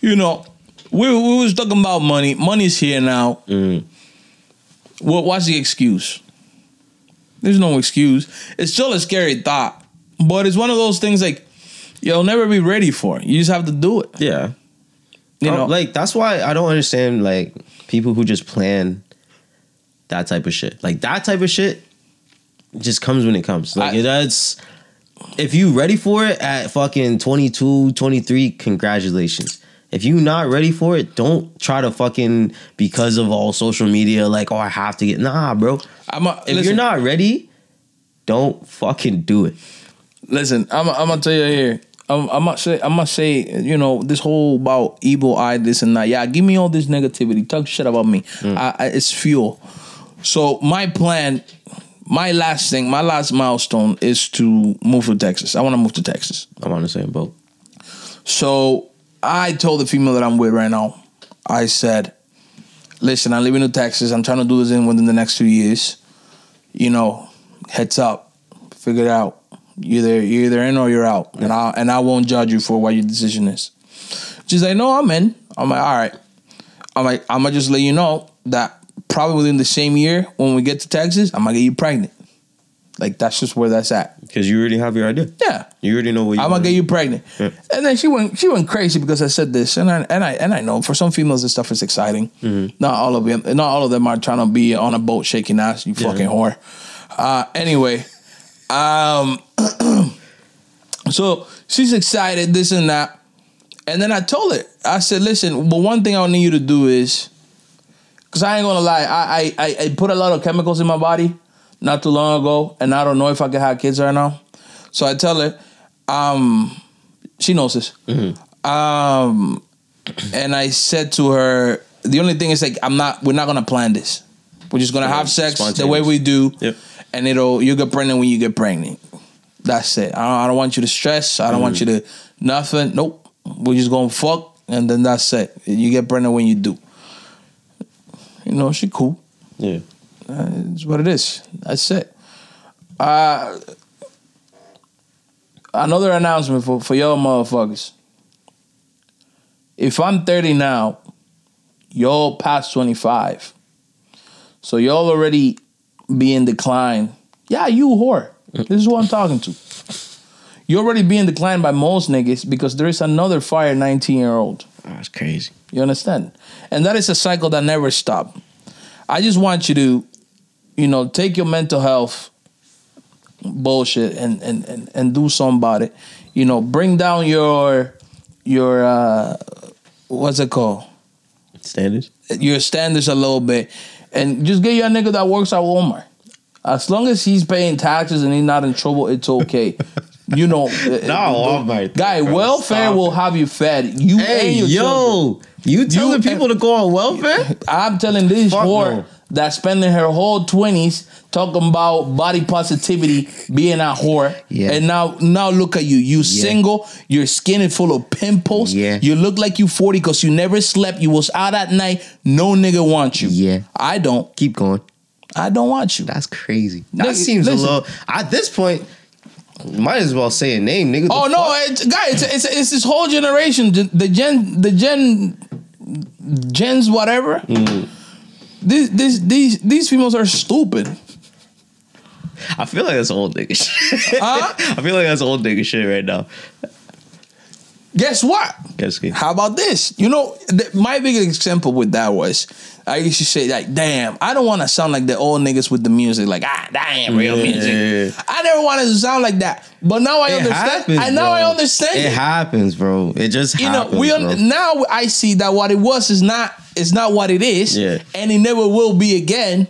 you know, we, we was talking about money. Money's here now. Mm. Well, what's the excuse? There's no excuse. It's still a scary thought, but it's one of those things like you'll never be ready for it. You just have to do it. Yeah, you know, like that's why I don't understand like people who just plan that type of shit. Like that type of shit just comes when it comes. Like I, that's if you ready for it at fucking twenty-two, twenty-three, congratulations. If you not ready for it, don't try to fucking because of all social media. Like, oh, I have to get nah, bro. I'm a, if listen, you're not ready, don't fucking do it. Listen, I'm I'm gonna tell you here. I'm I'm gonna say I'm gonna say you know this whole about evil eye this and that. Yeah, give me all this negativity. Talk shit about me. Mm. I, I, it's fuel. So my plan, my last thing, my last milestone is to move to Texas. I want to move to Texas. I'm on the same boat. So. I told the female that I'm with right now, I said, listen, I'm leaving to Texas. I'm trying to do this in within the next two years. You know, heads up, figure it out. You're either, you're either in or you're out. And I and I won't judge you for what your decision is. She's like, no, I'm in. I'm like, all right. I'm like, I'm going to just let you know that probably within the same year when we get to Texas, I'm going to get you pregnant. Like, that's just where that's at. Because you already have your idea. Yeah. You already know what you I'm going to get you pregnant. Yeah. And then she went she went crazy because I said this. And I and I, and I know for some females, this stuff is exciting. Mm-hmm. Not all of them. Not all of them are trying to be on a boat shaking ass, you yeah. fucking whore. Uh, anyway. Um, so she's excited, this and that. And then I told her, I said, listen, but one thing I need you to do is, because I ain't going to lie, I, I, I put a lot of chemicals in my body not too long ago, and I don't know if I can have kids right now. So I tell her, um, she knows this. Mm-hmm. Um, and I said to her, the only thing is, like, I'm not, we're not going to plan this. We're just going to yeah, have sex the way we do, yep. and it'll, you'll get pregnant when you get pregnant. That's it. I don't, I don't want you to stress. I don't mm-hmm. want you to nothing. Nope. We're just gonna fuck, and then that's it. You get pregnant when you do. You know, she cool. Yeah, uh, it's what it is. That's it. Uh, another announcement for for y'all motherfuckers. If I'm thirty now, y'all past twenty-five, so y'all already be in decline. Yeah, you whore. This is who I'm talking to. You're already being declined by most niggas because there is another fire nineteen-year-old. That's crazy. You understand? And that is a cycle that never stops. I just want you to, you know, take your mental health bullshit and and, and, and do something about it. You know, bring down your, your uh, what's it called? Standards? Your standards a little bit. And just get your nigga that works at Walmart. As long as he's paying taxes and he's not in trouble, it's okay. You know, no, the, guy, thing, welfare Stop will it. Have you fed. You hey, and your yo, children. You telling you, people to go on welfare? I'm telling this whore no. that's spending her whole twenties talking about body positivity, being a whore. Yeah. And now now look at you. You yeah. single, your skin is full of pimples. Yeah. You look like you forty because you never slept. You was out at night. No nigga wants you. Yeah. I don't. Keep going. I don't want you. That's crazy. That nigga, seems listen. a little... At this point... Might as well say a name, nigga. Oh no, it's, guy, it's, it's it's this whole generation, the gen, the gen, gens, whatever. Mm. These these these these females are stupid. I feel like that's old nigga shit. Huh? I feel like that's old nigga shit right now. Guess what? Guess what? How about this? You know, th- my biggest example with that was I used to say like, damn, I don't want to sound like the old niggas with the music. Like, ah, that ain't real yeah. music. I never wanted to sound like that. But now I it understand. Happens, I now bro. I understand. It, it happens, bro. It just you happens. You know, we bro. Un- now I see that what it was is not is not what it is, yeah. and it never will be again.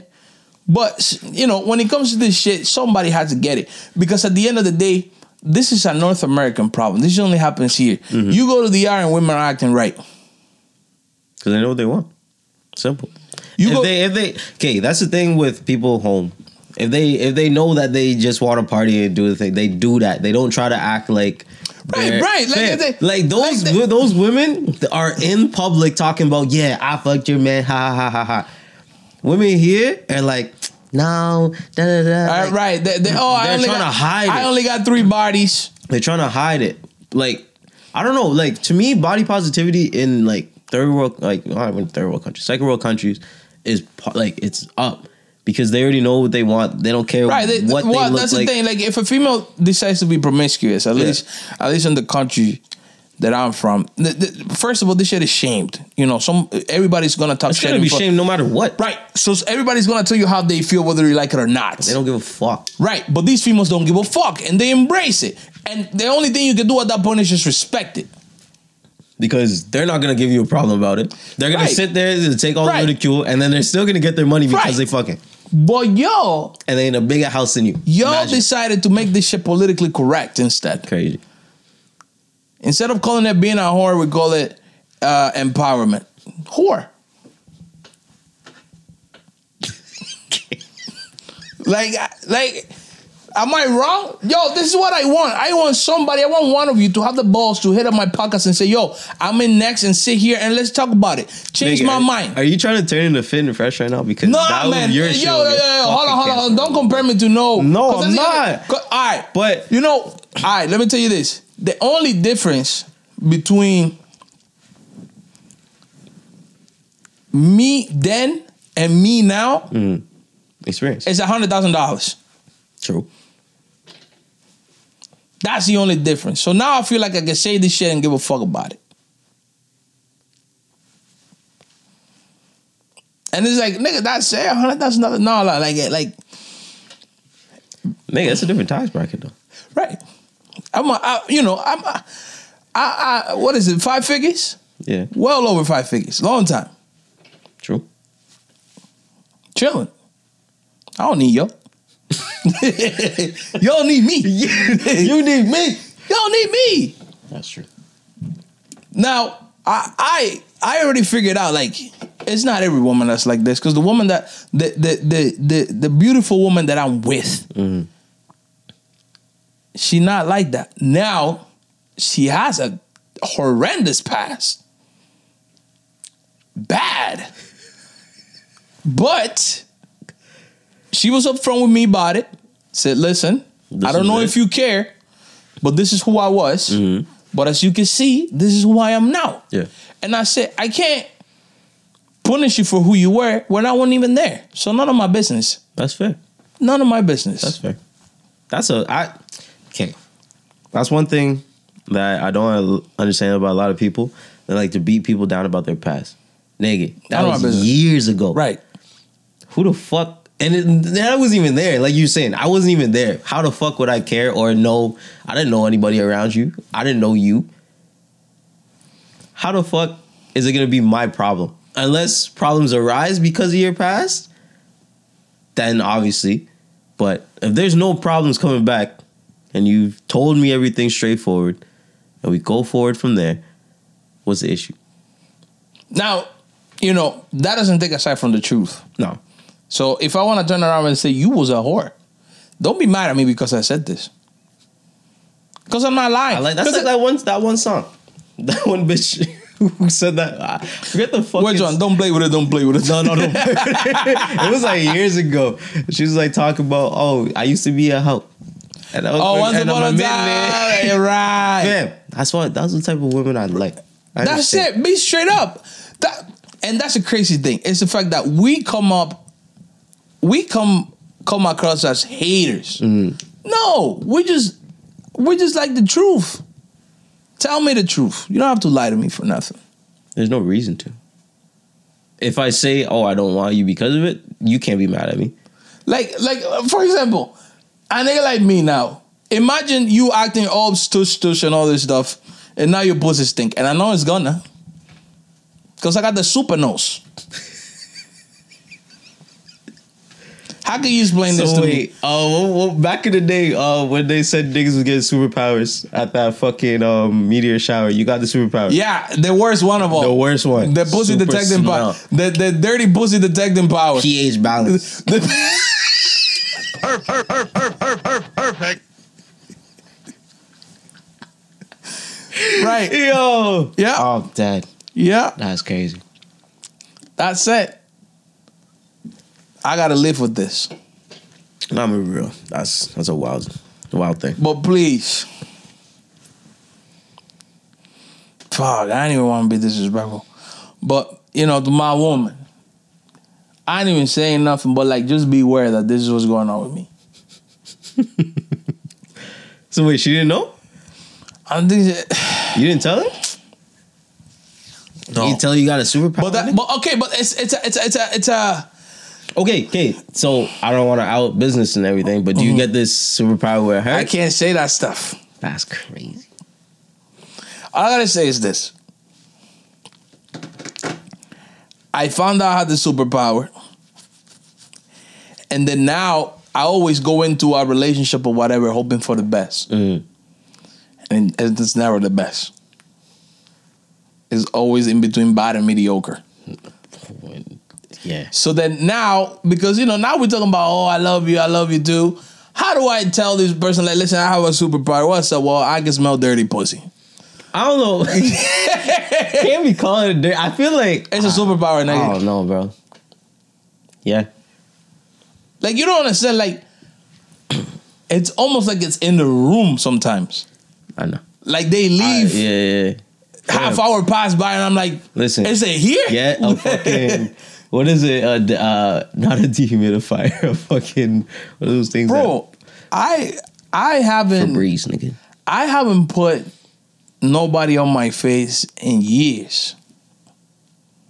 But you know, when it comes to this shit, somebody has to get it because at the end of the day. This is a North American problem. This only happens here. Mm-hmm. You go to the yard and women are acting right. Because they know what they want. Simple. You if go- they, if they, okay, that's the thing with people home. If they, if they know that they just want to party and do the thing, they do that. They don't try to act like. Right, right. Like, they, like those, like they, those women are in public talking about, yeah, I fucked your man. Ha ha ha ha. Women here are like. No, da da da. All like, right, they, they, oh, they're I only trying got, to hide. I it. only got three bodies. They're trying to hide it. Like, I don't know. Like to me, body positivity in like third world, like I went third world countries, second world countries, is like it's up because they already know what they want. They don't care right, they, what well, they look that's like. The thing. Like if a female decides to be promiscuous, at yeah. least, at least in the country that I'm from, the, the, first of all, this shit is shamed. You know, some everybody's gonna talk shit. It's gonna be shamed no matter what, right? So everybody's gonna tell you how they feel, whether you like it or not. They don't give a fuck, right? But these females don't give a fuck, and they embrace it. And the only thing you can do at that point is just respect it, because they're not gonna give you a problem about it. They're gonna right. sit there and take all right. the ridicule, and then they're still gonna get their money because right. they fucking. But y'all, and they in a bigger house than you. Y'all Imagine. decided to make this shit politically correct instead. Crazy. Instead of calling it being a whore, we call it uh, empowerment. Whore. like, like, Am I wrong? Yo, this is what I want. I want somebody, I want one of you to have the balls to hit up my podcast and say, yo, I'm in next and sit here and let's talk about it. Change Nigga, my are, mind. Are you trying to turn into Fit and Fresh right now? Because nah, that man. Your yo, yo, yo, yo, hold on, hold on. Canceled. Don't compare me to no. No, I'm not. All right. But, you know, all right, let me tell you this. The only difference between me then and me now mm. experience is one hundred thousand dollars. True. That's the only difference. So now I feel like I can say this shit and give a fuck about it. And it's like, nigga, that's it. one hundred thousand dollars. No, like, like. Nigga, that's a different tax bracket, though. Right. I'm, a, I, you know, I'm, a, I, I, what is it, five figures? Yeah. Well over five figures. Long time. True. Chilling. I don't need yo. Y'all need me. You need me. Y'all need me. That's true. Now, I I I already figured out, like, it's not every woman that's like this, because the woman that the the the the, the beautiful woman that I'm with, mm-hmm. she not like that. Now, she has a horrendous past. Bad. But she was upfront with me about it. Said, listen, this I don't know it. If you care, but this is who I was. Mm-hmm. But as you can see, this is who I am now. Yeah. And I said, I can't punish you for who you were when I wasn't even there. So none of my business. That's fair. None of my business. That's fair. That's a, I, okay. That's one thing that I don't understand about a lot of people. They like to beat people down about their past. Nigga, that was years ago. Right. Who the fuck? And it, that wasn't even there. Like you were saying, I wasn't even there. How the fuck would I care or know? I didn't know anybody around you. I didn't know you. How the fuck is it going to be my problem? Unless problems arise because of your past, then obviously. But if there's no problems coming back and you've told me everything straightforward and we go forward from there, what's the issue? Now, you know, that doesn't take aside from the truth. No. So if I want to turn around and say you was a whore, don't be mad at me because I said this. Because I'm not lying. I like, that's like it, that one that one song. That one bitch who said that. I forget the fuck. Wait, John, don't play with it. Don't play with it. No, no, don't play with it. It was like years ago. She was like talking about, oh, I used to be a hoe. And I was oh, once upon a time. Right. Man, that's what, that's the type of women I like. I that's understand. It. Be straight up. That, and that's a crazy thing. It's the fact that we come up We come come across as haters. Mm-hmm. No, we just we just like the truth. Tell me the truth. You don't have to lie to me for nothing. There's no reason to. If I say, "Oh, I don't want you because of it," you can't be mad at me. Like, like for example, a nigga like me now. Imagine you acting all stush stush and all this stuff, and now your pussy stink, and I know it's gonna, because I got the super nose. How can you explain so this to wait, me? Uh, well, well, back in the day, uh, when they said niggas was getting superpowers at that fucking um, meteor shower, you got the superpower. Yeah, the worst one of all. The worst one. The pussy Super detecting power. The, the dirty pussy detecting power. pH balance. The, the perf, perf, perf, perf, perf, perf, perfect. Right. Yo. Yeah. Oh, dad. Yeah. That's crazy. That's it. I gotta live with this. Nah, I'm real. That's that's a wild, wild thing. But please, fuck, I didn't even want to be disrespectful. But you know, to my woman, I ain't even saying nothing. But like, just beware that this is what's going on with me. So wait, she didn't know? I don't think she... You didn't tell her? No. You tell her you got a superpower. But, that, but okay, but it's it's a, it's a, it's a, it's a Okay, okay. So I don't want to out business and everything, but do you mm-hmm. get this superpower where it hurts? I can't say that stuff. That's crazy. All I gotta say is this: I found out I had the superpower, and then now I always go into our relationship or whatever hoping for the best, mm-hmm. and it's never the best. It's always in between bad and mediocre. Yeah. So then now, because you know, now we're talking about, oh, I love you, I love you too. How do I tell this person, like, listen, I have a superpower? What's up? Well, I can smell dirty pussy. I don't know. Can't be calling it dirty. I feel like it's a superpower, nigga. I don't know, bro. Yeah. Like, you don't understand, like, it's almost like it's in the room sometimes. I know. Like, they leave. I, yeah, yeah. Half yeah. hour pass by, and I'm like, listen, is it here? Yeah, a fucking, what is it? Uh, uh, not a dehumidifier, a fucking, what are those things? Bro, that, I, I haven't, Febreze, nigga. I haven't put nobody on my face in years.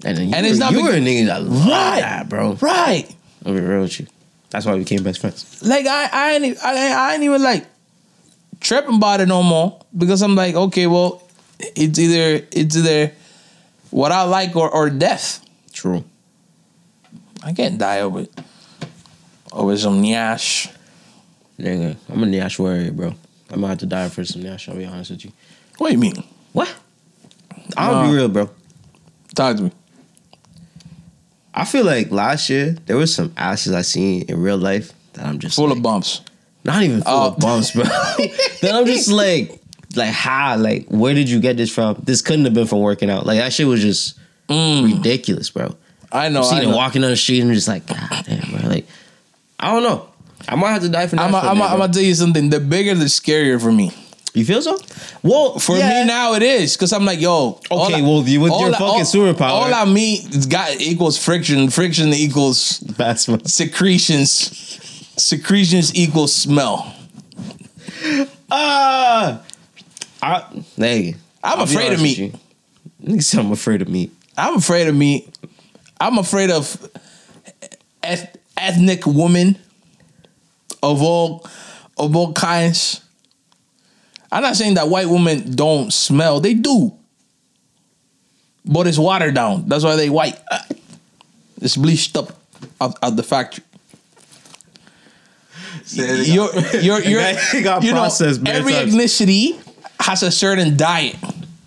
And, then you and were, it's not you were a nigga that right, that, bro. Right. I'll be real with you. That's why we became best friends. Like, I, I, ain't, I, I ain't even, like, tripping about it no more, because I'm like, okay, well, it's either it's either what I like or, or death. True. I can't die over over some nyash. Nigga, I'm a nyash warrior, bro. I'm gonna have to die for some nyash. I'll be honest with you. What do you mean? What? I'll no. be real, bro. Talk to me. I feel like last year there was some asses I seen in real life that I'm just full like, of bumps. Not even full oh. of bumps, bro. Then I'm just like. Like, how? Like, where did you get this from? This couldn't have been from working out. Like, that shit was just mm. ridiculous, bro. I know. I've seen I know. It walking down the street and I'm just like, God damn, bro. Like, I don't know. I might have to die for that. I'm going to tell you something. The bigger, the scarier for me. You feel so? Well, for yeah. me now it is. Because I'm like, yo. Okay, I, well, with your I, fucking all, superpower. All I mean is got equals friction. Friction equals That's what. secretions. Secretions equals smell. Ah. uh, I, hey, I'm afraid of meat. Niggas, I'm afraid of meat. I'm afraid of meat. I'm afraid of eth- ethnic women of all of all kinds. I'm not saying that white women don't smell. They do, but it's watered down. That's why they white. It's bleached up out, out the factory. So you're, you're, you're, you're, got you know, every times. ethnicity has a certain diet.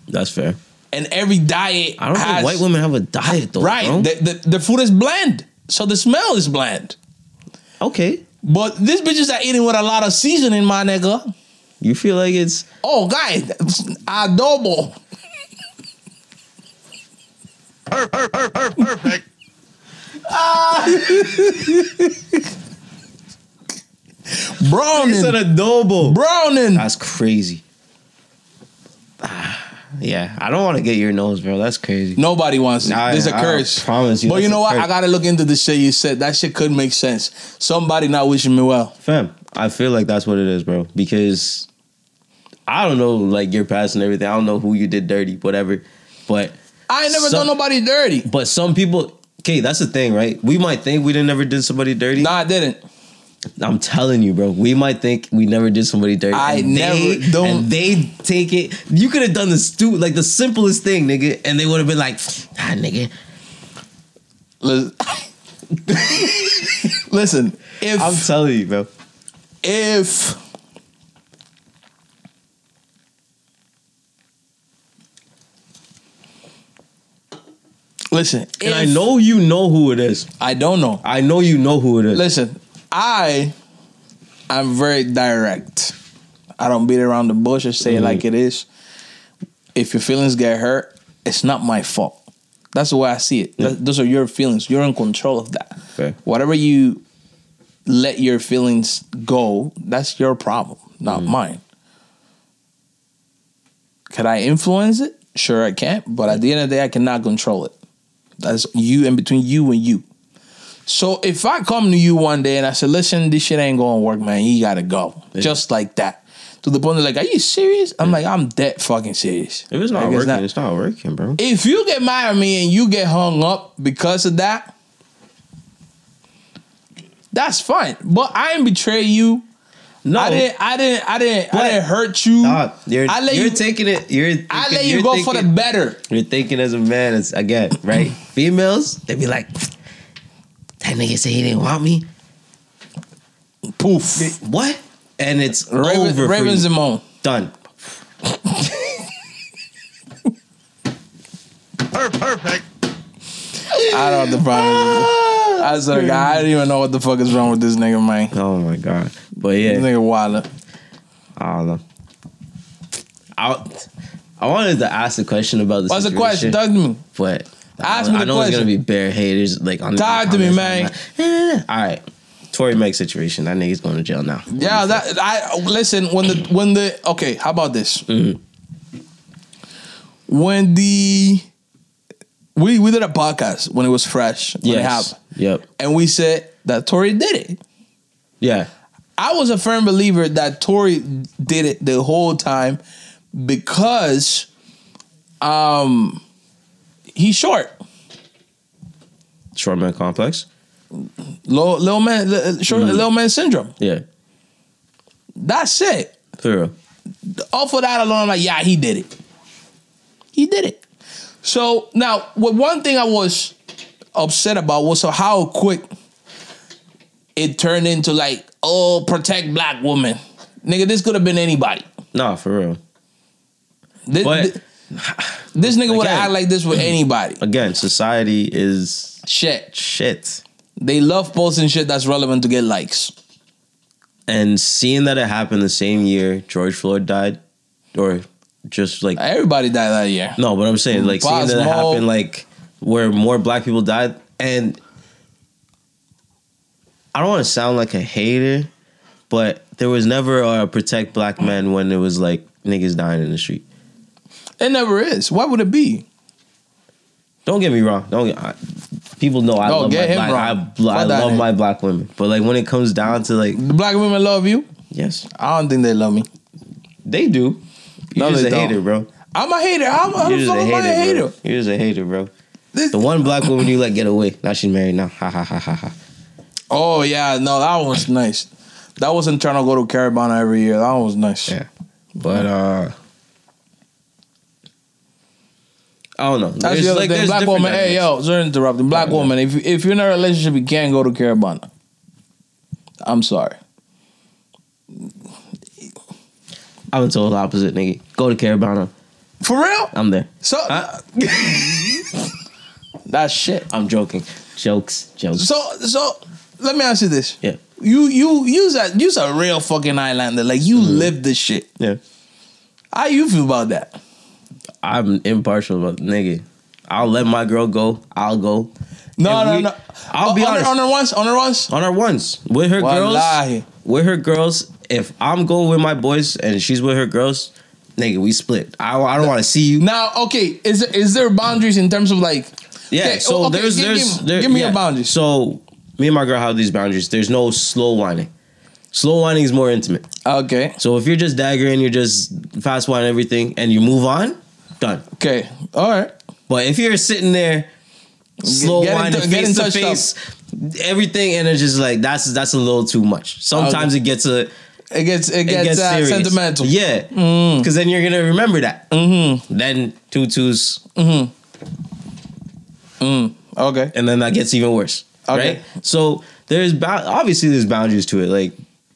That's fair. And every diet I don't has, think white women have a diet though. Right. Bro. The, the, the food is bland. So the smell is bland. Okay. But these bitches are eating with a lot of seasoning, my nigga. You feel like it's Oh guy adobo. Her, her, her, her, perfect. Ah. Browning. It's an adobo. Browning. That's crazy. Yeah, I don't want to get your nose, bro. That's crazy. Nobody wants it. Nah, There's a I curse. Promise you. But you know what? Curse. I gotta look into the shit you said. That shit could make sense. Somebody not wishing me well. Fam, I feel like that's what it is, bro. Because I don't know, like your past and everything. I don't know who you did dirty, whatever. But I ain't never some, done nobody dirty. But some people, okay, that's the thing, right? We might think we didn't never did somebody dirty. Nah, I didn't. I'm telling you, bro. We might think we never did somebody dirty. I and never they, don't. And they take it. You could have done the stu- like the simplest thing, nigga, and they would have been like, "Ah, nigga." Listen, listen. If I'm telling you, bro. If listen, and if, I know you know who it is. I don't know. I know you know who it is. Listen. I am very direct. I don't beat around the bush or say mm-hmm. it like it is. If your feelings get hurt, it's not my fault. That's the way I see it. Yeah. That, those are your feelings. You're in control of that. Okay. Whatever you let your feelings go, that's your problem, not mm-hmm. mine. Could I influence it? Sure, I can. But at the end of the day, I cannot control it. That's you and between you and you. So if I come to you one day and I say, listen, this shit ain't gonna work, man, you gotta go. Yeah. Just like that. To the point of like, are you serious? I'm yeah. like, I'm dead fucking serious. If it's not like, working, it's not, it's not working, bro. If you get mad at me and you get hung up because of that, that's fine. But I didn't betray you. No, I didn't. I didn't. I didn't. But, I didn't hurt you. Nah, you're, I let you're you, taking it. You're. Thinking, I let you go thinking, for the better. You're thinking as a man. It's, again, right? Females, they be like. That nigga say he didn't want me. Poof. What? And it's Raven, over. Raven Simone. Done. Perfect. I don't know what the problem is. I swear to God, I don't even know what the fuck is wrong with this nigga, man. Oh my God. But, But yeah, this nigga wildin'. I don't know. I I wanted to ask a question about this. What's the question? Talk to me. But ask I, me the I know question. It's gonna be bare haters. Like on talk to me, man. All right, Tory Meg situation. That nigga's going to jail now. What yeah, that I listen when the when the okay. How about this? Mm-hmm. When the we we did a podcast when it was fresh. When yes. It happened. Yep. And we said that Tory did it. Yeah. I was a firm believer that Tory did it the whole time because um, he's short. Short man complex? Low, little man, little, short, mm-hmm. little man syndrome. Yeah. That's it. For real. Off of that alone, I'm like, yeah, he did it. He did it. So now, one thing I was upset about was how quick it turned into like, oh, protect black women. Nigga, this could have been anybody. Nah, for real. This, but, this nigga would have acted like this with anybody. Again, society is... Shit. Shit. They love posting shit that's relevant to get likes. And seeing that it happened the same year George Floyd died, or just like... Everybody died that year. No, but I'm saying, like, Bosmo, seeing that it happened, like, where more black people died, and... I don't want to sound like a hater, but there was never a protect black men when it was like niggas dying in the street. It never is. Why would it be? Don't get me wrong. Don't get, I, people know I, oh, love, my black, I, I, I love my black women. But like when it comes down to like... The black women love you? Yes. I don't think they love me. They do. You're no, just a don't. hater, bro. I'm a hater. I'm, I'm You're just a hater, hater. Bro. You're just a hater, bro. This- the one black woman you let get away. Now she's married now. Ha ha ha ha ha. Oh, yeah. No, that one was nice. That wasn't trying to go to Carabana every year. That one was nice. Yeah. But, uh... I don't know. That's the other like, thing. Black woman, hey, yo, sorry to interrupt. Black woman, if, if you're in a relationship, you can't go to Carabana. I'm sorry. I was told the opposite, nigga. Go to Carabana. For real? I'm there. So... Huh? That's shit. I'm joking. Jokes, jokes. So, so... Let me ask you this. Yeah. You you you's a you's a real fucking islander. Like you mm-hmm. live this shit. Yeah. How you feel about that? I'm impartial about nigga. I'll let my girl go. I'll go. No, and no, we, no. I'll oh, be on honest. Her, on her once, on her once? On her once. With her Wallahi. girls. With her girls. If I'm going with my boys and she's with her girls, nigga, we split. I, I don't want to see you. Now, okay, is is there boundaries in terms of like Yeah, okay, so okay, there's give, there's give, there, give me yeah. a boundary. So me and my girl have these boundaries. There's no slow whining. Slow whining is more intimate. Okay. So if you're just daggering, you're just fast whining everything, and you move on, done. Okay. All right. But if you're sitting there, slow get whining, t- face to face, up. everything, and it's just like that's that's a little too much. Sometimes okay. it gets a it gets it, it gets, gets uh, sentimental. Yeah. Because mm. then you're gonna remember that. Mm-hmm. Then two twos. Mm-hmm. Mm. Okay. And then that gets even worse. Okay. Right? So there's ba- obviously there's boundaries to it. Like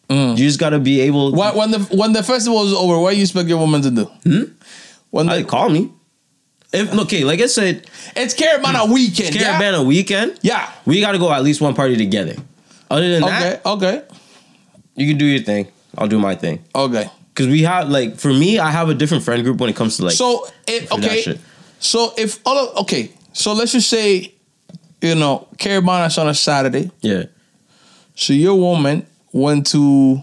mm. you just gotta be able. To- when, when the when the festival is over, what do you expect your woman to do? Hmm? When they call me, if okay, like I said, it's Carabana weekend. It's Carabana yeah? weekend. Yeah, we gotta go at least one party together. Other than okay, that, okay, you can do your thing. I'll do my thing. Okay, because we have like for me, I have a different friend group when it comes to like. So it, okay, so if all of, okay, so let's just say. You know, Carabana's on a Saturday. Yeah. So your woman went to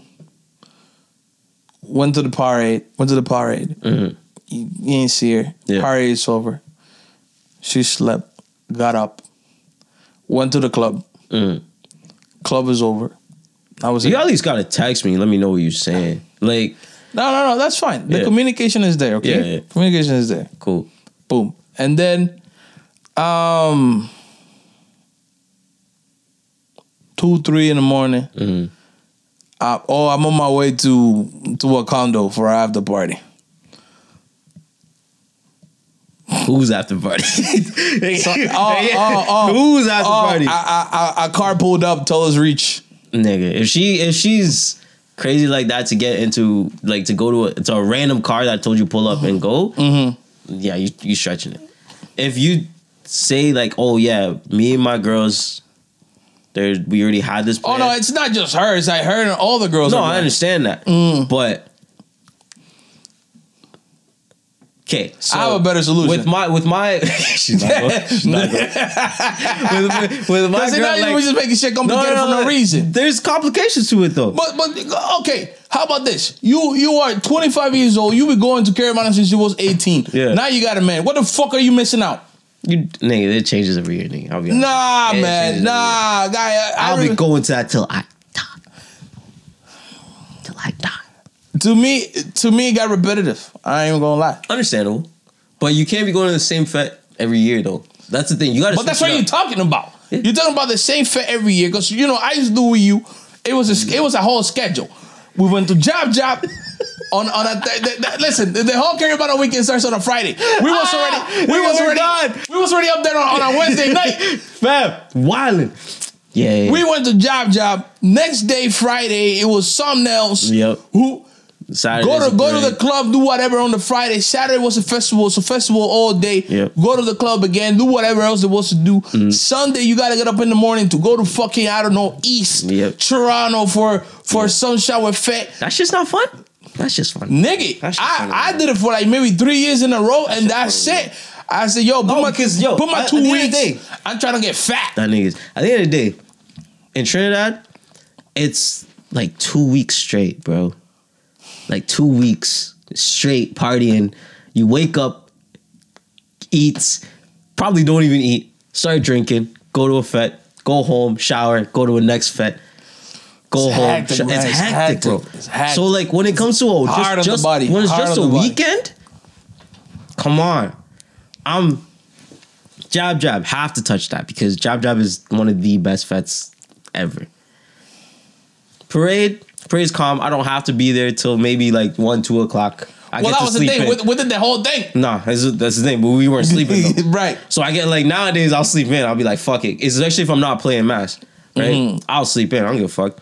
went to the parade. Went to the parade. Mm-hmm. You, you ain't see her. Yeah. Parade's over. She slept. Got up. Went to the club. Mm-hmm. Club is over. I was. You at least gotta text me. Let me know what you're saying. Like. No, no, no. That's fine. The yeah. communication is there. Okay. Yeah, yeah. Communication is there. Cool. Boom. And then, um. Two, three in the morning. Mm-hmm. Uh, oh, I'm on my way to to a condo for after party. Who's after party? so, oh, oh, oh, Who's after oh, party? I, I, I, a car pulled up, told us reach. Nigga, if she if she's crazy like that to get into like to go to a, to a random car that I told you pull up and go, mm-hmm. yeah, you you stretching it. If you say like, oh yeah, me and my girls. There's, we already had this plan. Oh, no, it's not just her. It's like her and all the girls. No, I understand that. Mm. But, okay. So I have a better solution. With my, with my, she's not going. She's not going. with, with, with my girl, like, we're just making shit complicated no, no, no, for no reason. There's complications to it, though. But, but okay, how about this? You you are twenty-five years old. You've been going to Carolina since you was eighteen. Yeah. Now you got a man. What the fuck are you missing out? You, nigga, it changes every year, nigga. I'll be honest. Nah, it man. Nah, guy. I, I I'll re- be going to that till I die. Till I die. To me, to me, it got repetitive. I ain't even gonna lie. Understandable, but you can't be going to the same fete every year, though. That's the thing. You got to. But that's what you're talking about. Yeah. You're talking about the same fete every year, because you know I used to do with you. It was a, it was a whole schedule. We went to Job Job. On on a th- th- th- listen, the whole Caribbean weekend starts on a Friday. We was ah, already, we was already, done. we was already up there on, on a Wednesday night, fam, wildin'. Yeah, yeah, yeah, we went to Job Job. Next day, Friday, it was something else. Yep. Who Saturday go to go parade. to the club, do whatever on the Friday. Saturday was a festival, so festival all day. Yep. Go to the club again, do whatever else there was to do. Mm-hmm. Sunday, you gotta get up in the morning to go to fucking I don't know East yep. Toronto for for yep. some shower fete. That shit's not fun. That's just funny. Nigga, just I, funny, I did it for like maybe three years in a row, that's and that's funny, it. Man. I said, yo, put no, my, yo, put my I, two weeks. Day, I'm trying to get fat. That niggas. At the end of the day, in Trinidad, it's like two weeks straight, bro. Like two weeks straight partying. You wake up, eat, probably don't even eat, start drinking, go to a fete, go home, shower, go to a next fete. Go it's home. Hectic, it's, hectic, it's hectic, bro. It's hectic. So like when it comes to oh, just, just body. when it's hard just a weekend, come on, I'm Jab Jab have to touch that because Jab Jab is one of the best fetes ever. Parade, parade's calm. I don't have to be there till maybe like one, two o'clock. I well, get that to was sleep the thing. We did the whole thing. Nah, that's, that's the thing. But we weren't sleeping though. Right. So I get like nowadays I'll sleep in. I'll be like fuck it. It's especially if I'm not playing mash. Right. Mm-hmm. I'll sleep in. I don't give a fuck.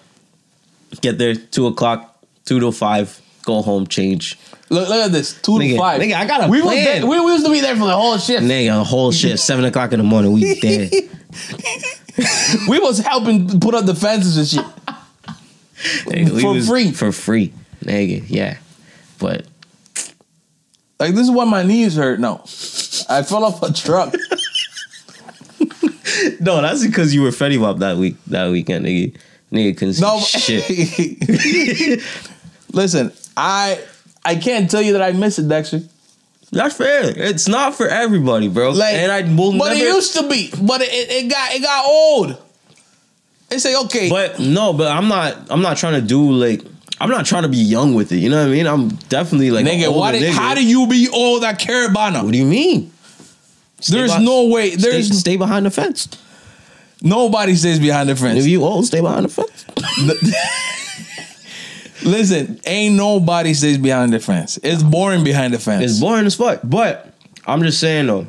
Get there, two o'clock, two to five, go home, change. Look, look at this, two nigga, to five. Nigga, I got a we plan. There, we, we used to be there for the whole shift. Nigga, a whole shift, seven o'clock in the morning, we dead. We was helping put up the fences and shit. Nigga, for was, free. For free. Nigga, yeah. But. Like, this is why my knees hurt. No. I fell off a truck. No, that's because you were Fetty Wap that week, that weekend, nigga. Nigga couldn't see no. shit. Listen, I I can't tell you that I miss it, Dexter. That's fair. It's not for everybody, bro. Like, and I will but never... it used to be. But it, it got it got old. They say okay. But no, but I'm not I'm not trying to do like I'm not trying to be young with it. You know what I mean? I'm definitely like nigga. Why did, nigga. How do you be old at Carabana? What do you mean? Stay There's by, no way. There's stay, stay behind the fence. Nobody stays behind the fence. If you old, stay behind the fence. Listen, ain't nobody stays behind the fence. It's boring behind the fence. It's boring as fuck. But I'm just saying though,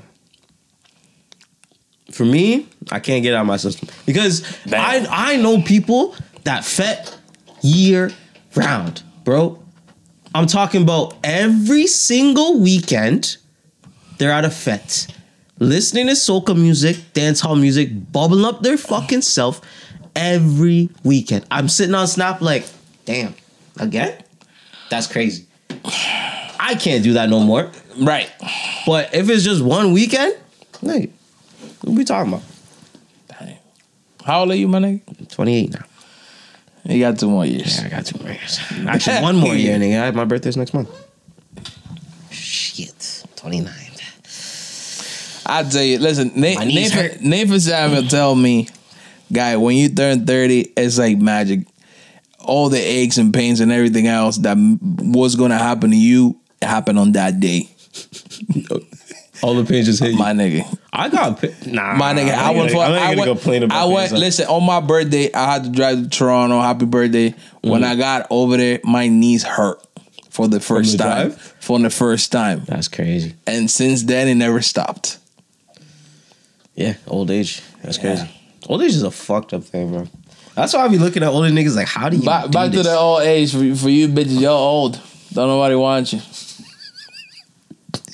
for me, I can't get out of my system because Damn. I I know people that fet year round, bro. I'm talking about every single weekend they're at a fete. Listening to soca music, dancehall music, bubbling up their fucking self every weekend. I'm sitting on Snap like, damn, again? That's crazy. I can't do that no more. Right. But if it's just one weekend, nigga, what we talking about? Dang. How old are you, my nigga? twenty-eight now. You got two more years. Yeah, I got two more years. Actually, one more year, nigga. My birthday's next month. Shit. twenty-nine. I tell you, listen, Na- Nathan, Nathan Samuel tell me, guy, when you turn thirty, it's like magic. All the aches and pains and everything else that was going to happen to you happened on that day. All the pains just hit you. My nigga. I got, nah. My nigga, I went for, I went, I went, listen, on my birthday, I had to drive to Toronto. Happy birthday. Mm-hmm. When I got over there, my knees hurt for the first From the time. Drive? For the first time. That's crazy. And since then, it never stopped. Yeah, old age. That's yeah. crazy. Old age is a fucked up thing, bro. That's why I be looking at older niggas like, how do you back, do back this? To the old age for, for you bitches. Y'all old. Don't nobody want you.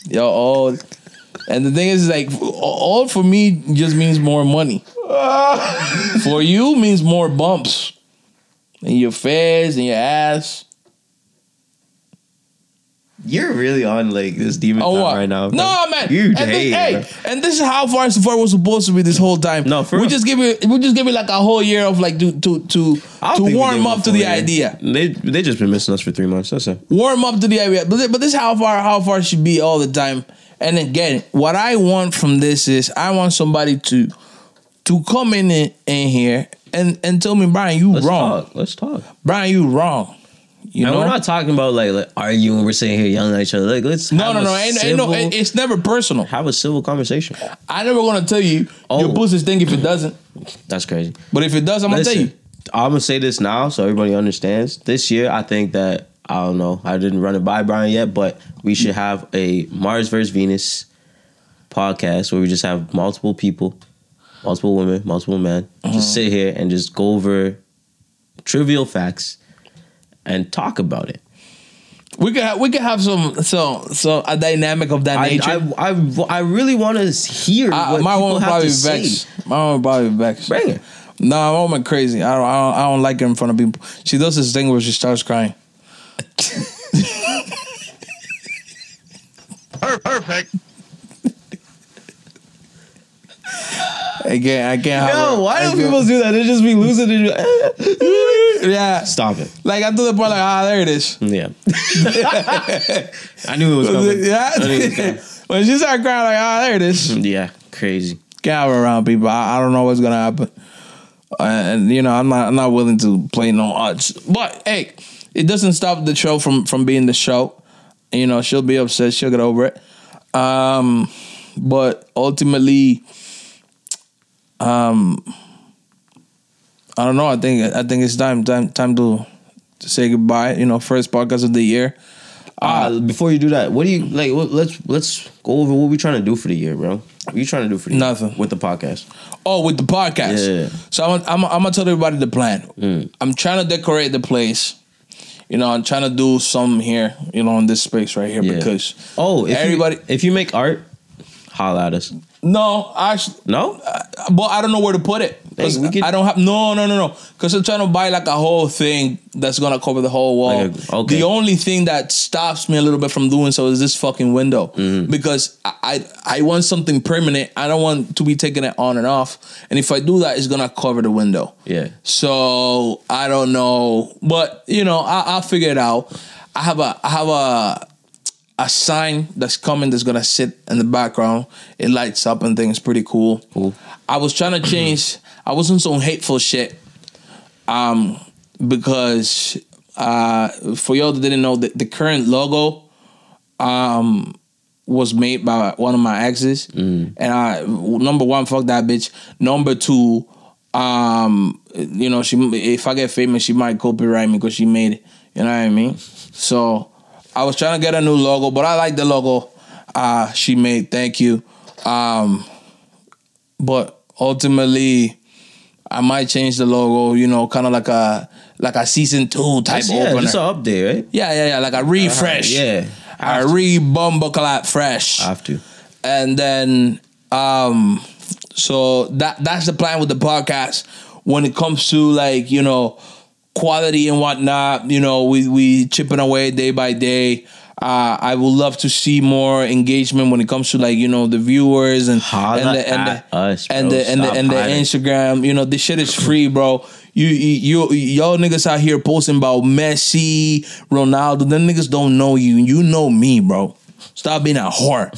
Y'all old. And the thing is, like, old for me just means more money. For you means more bumps in your face and your ass. You're really on like this demon oh, time right now. Bro. No, man. You hate. Hey, and this is how far and so far was supposed to be this whole time. No, for we real. just give it. We just give it like a whole year of like to to to, to warm up to the year. idea. They they just been missing us for three months. That's it. Warm up to the idea, but but this is how far how far it should be all the time. And again, what I want from this is I want somebody to to come in in, in here and and tell me, Brian, you Let's wrong. Talk. Let's talk, Brian, you wrong. You and know? We're not talking about like, like arguing. We're sitting here yelling at each other. Like, let's no, have no, a no, ain't, civil, ain't no. It's never personal. Have a civil conversation. I never want to tell you oh. your pussy's thing if it doesn't. That's crazy. But if it does, I'm Listen, gonna tell you. I'm gonna say this now so everybody understands. This year, I think that I don't know. I didn't run it by Brian yet, but we should have a Mars versus Venus podcast where we just have multiple people, multiple women, multiple men, mm-hmm. just sit here and just go over trivial facts. And talk about it. We could have, we could have some so so a dynamic of that I, nature. I I, I really want to hear. I, what my woman probably vexed. My woman probably vexed. Bring it. No, my woman crazy. I don't, I don't I don't like her in front of people. She does this thing where she starts crying. Perfect. Again, I can't. No, why I do can't. people do that? They just be losing it. Yeah, stop it. Like I'm to the point, like ah, there it is. Yeah, I knew it was coming. Yeah, I knew it was coming. When she started crying, like ah, there it is. Yeah, crazy. Can't have around people. I, I don't know what's gonna happen, uh, and you know, I'm not, I'm not willing to play no odds. But hey, it doesn't stop the show from from being the show. You know, she'll be upset. She'll get over it. Um, but ultimately. Um, I don't know. I think I think it's time time time to, to say goodbye. You know, first podcast of the year. Uh, uh, before you do that, what do you like? What, let's let's go over what we're trying to do for the year, bro. What are you trying to do for the nothing year? With the podcast? Oh, with the podcast. Yeah. So I'm I'm I'm gonna tell everybody the plan. Mm. I'm trying to decorate the place. You know, I'm trying to do something here. You know, in this space right here yeah. because oh, if everybody, you, if you make art, holla at us. No, I no. Well, I don't know where to put it. Hey, we could, I don't have no, no, no, no. Because I'm trying to buy like a whole thing that's gonna cover the whole wall. Like a, okay. The only thing that stops me a little bit from doing so is this fucking window mm-hmm. because I, I I want something permanent. I don't want to be taking it on and off. And if I do that, it's gonna cover the window. Yeah. So I don't know, but you know, I, I'll figure it out. I have a I have a. A sign that's coming that's gonna sit in the background. It lights up and things. Pretty cool. Cool. I was trying to change. I wasn't some hateful shit. Um, because uh, for y'all that didn't know, the, the current logo, um, was made by one of my exes, mm. and I number one, fuck that bitch. Number two, um, you know, she if I get famous, she might copyright me because she made it. You know what I mean? So. I was trying to get a new logo, but I like the logo uh, she made. Thank you. Um, but ultimately, I might change the logo. You know, kind of like a like a season two type yeah, opener. It's an update, right? Yeah, yeah, yeah. Like a refresh. Uh, yeah, a re-bumbleclap fresh. I have to. And then, um, so that that's the plan with the podcast. When it comes to like you know. Quality and whatnot, you know, we we chipping away day by day. Uh, I would love to see more engagement when it comes to like you know the viewers and and the and the, us, and the and Stop the and the Instagram. You know, this shit is free, bro. You you you y'all niggas out here posting about Messi, Ronaldo. Them niggas don't know you. You know me, bro. Stop being a whore.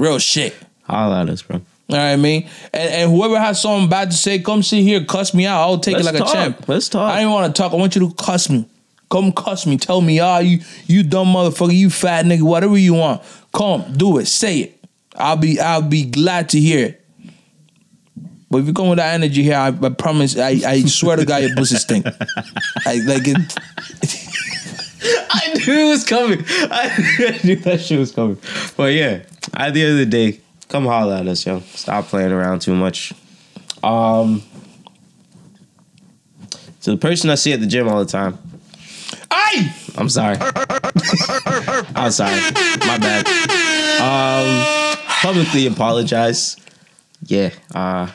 Real shit. Holla at us, bro. All right, man. And, and whoever has something bad to say, come sit here, cuss me out. I'll take Let's it like talk. a champ. Let's talk. I don't want to talk. I want you to cuss me. Come cuss me. Tell me, ah, oh, you you dumb motherfucker, you fat nigga, whatever you want. Come, do it. Say it. I'll be I'll be glad to hear it. But if you come with that energy here, I, I promise, I, I swear to God, your pussy stink. I, like it. I knew it was coming. I knew that shit was coming. But yeah, at the end of the day. Come holler at us, yo. Stop playing around too much. Um, to the person I see at the gym all the time. Aye! I'm sorry. I'm sorry. My bad. Um, publicly apologize. Yeah. Uh,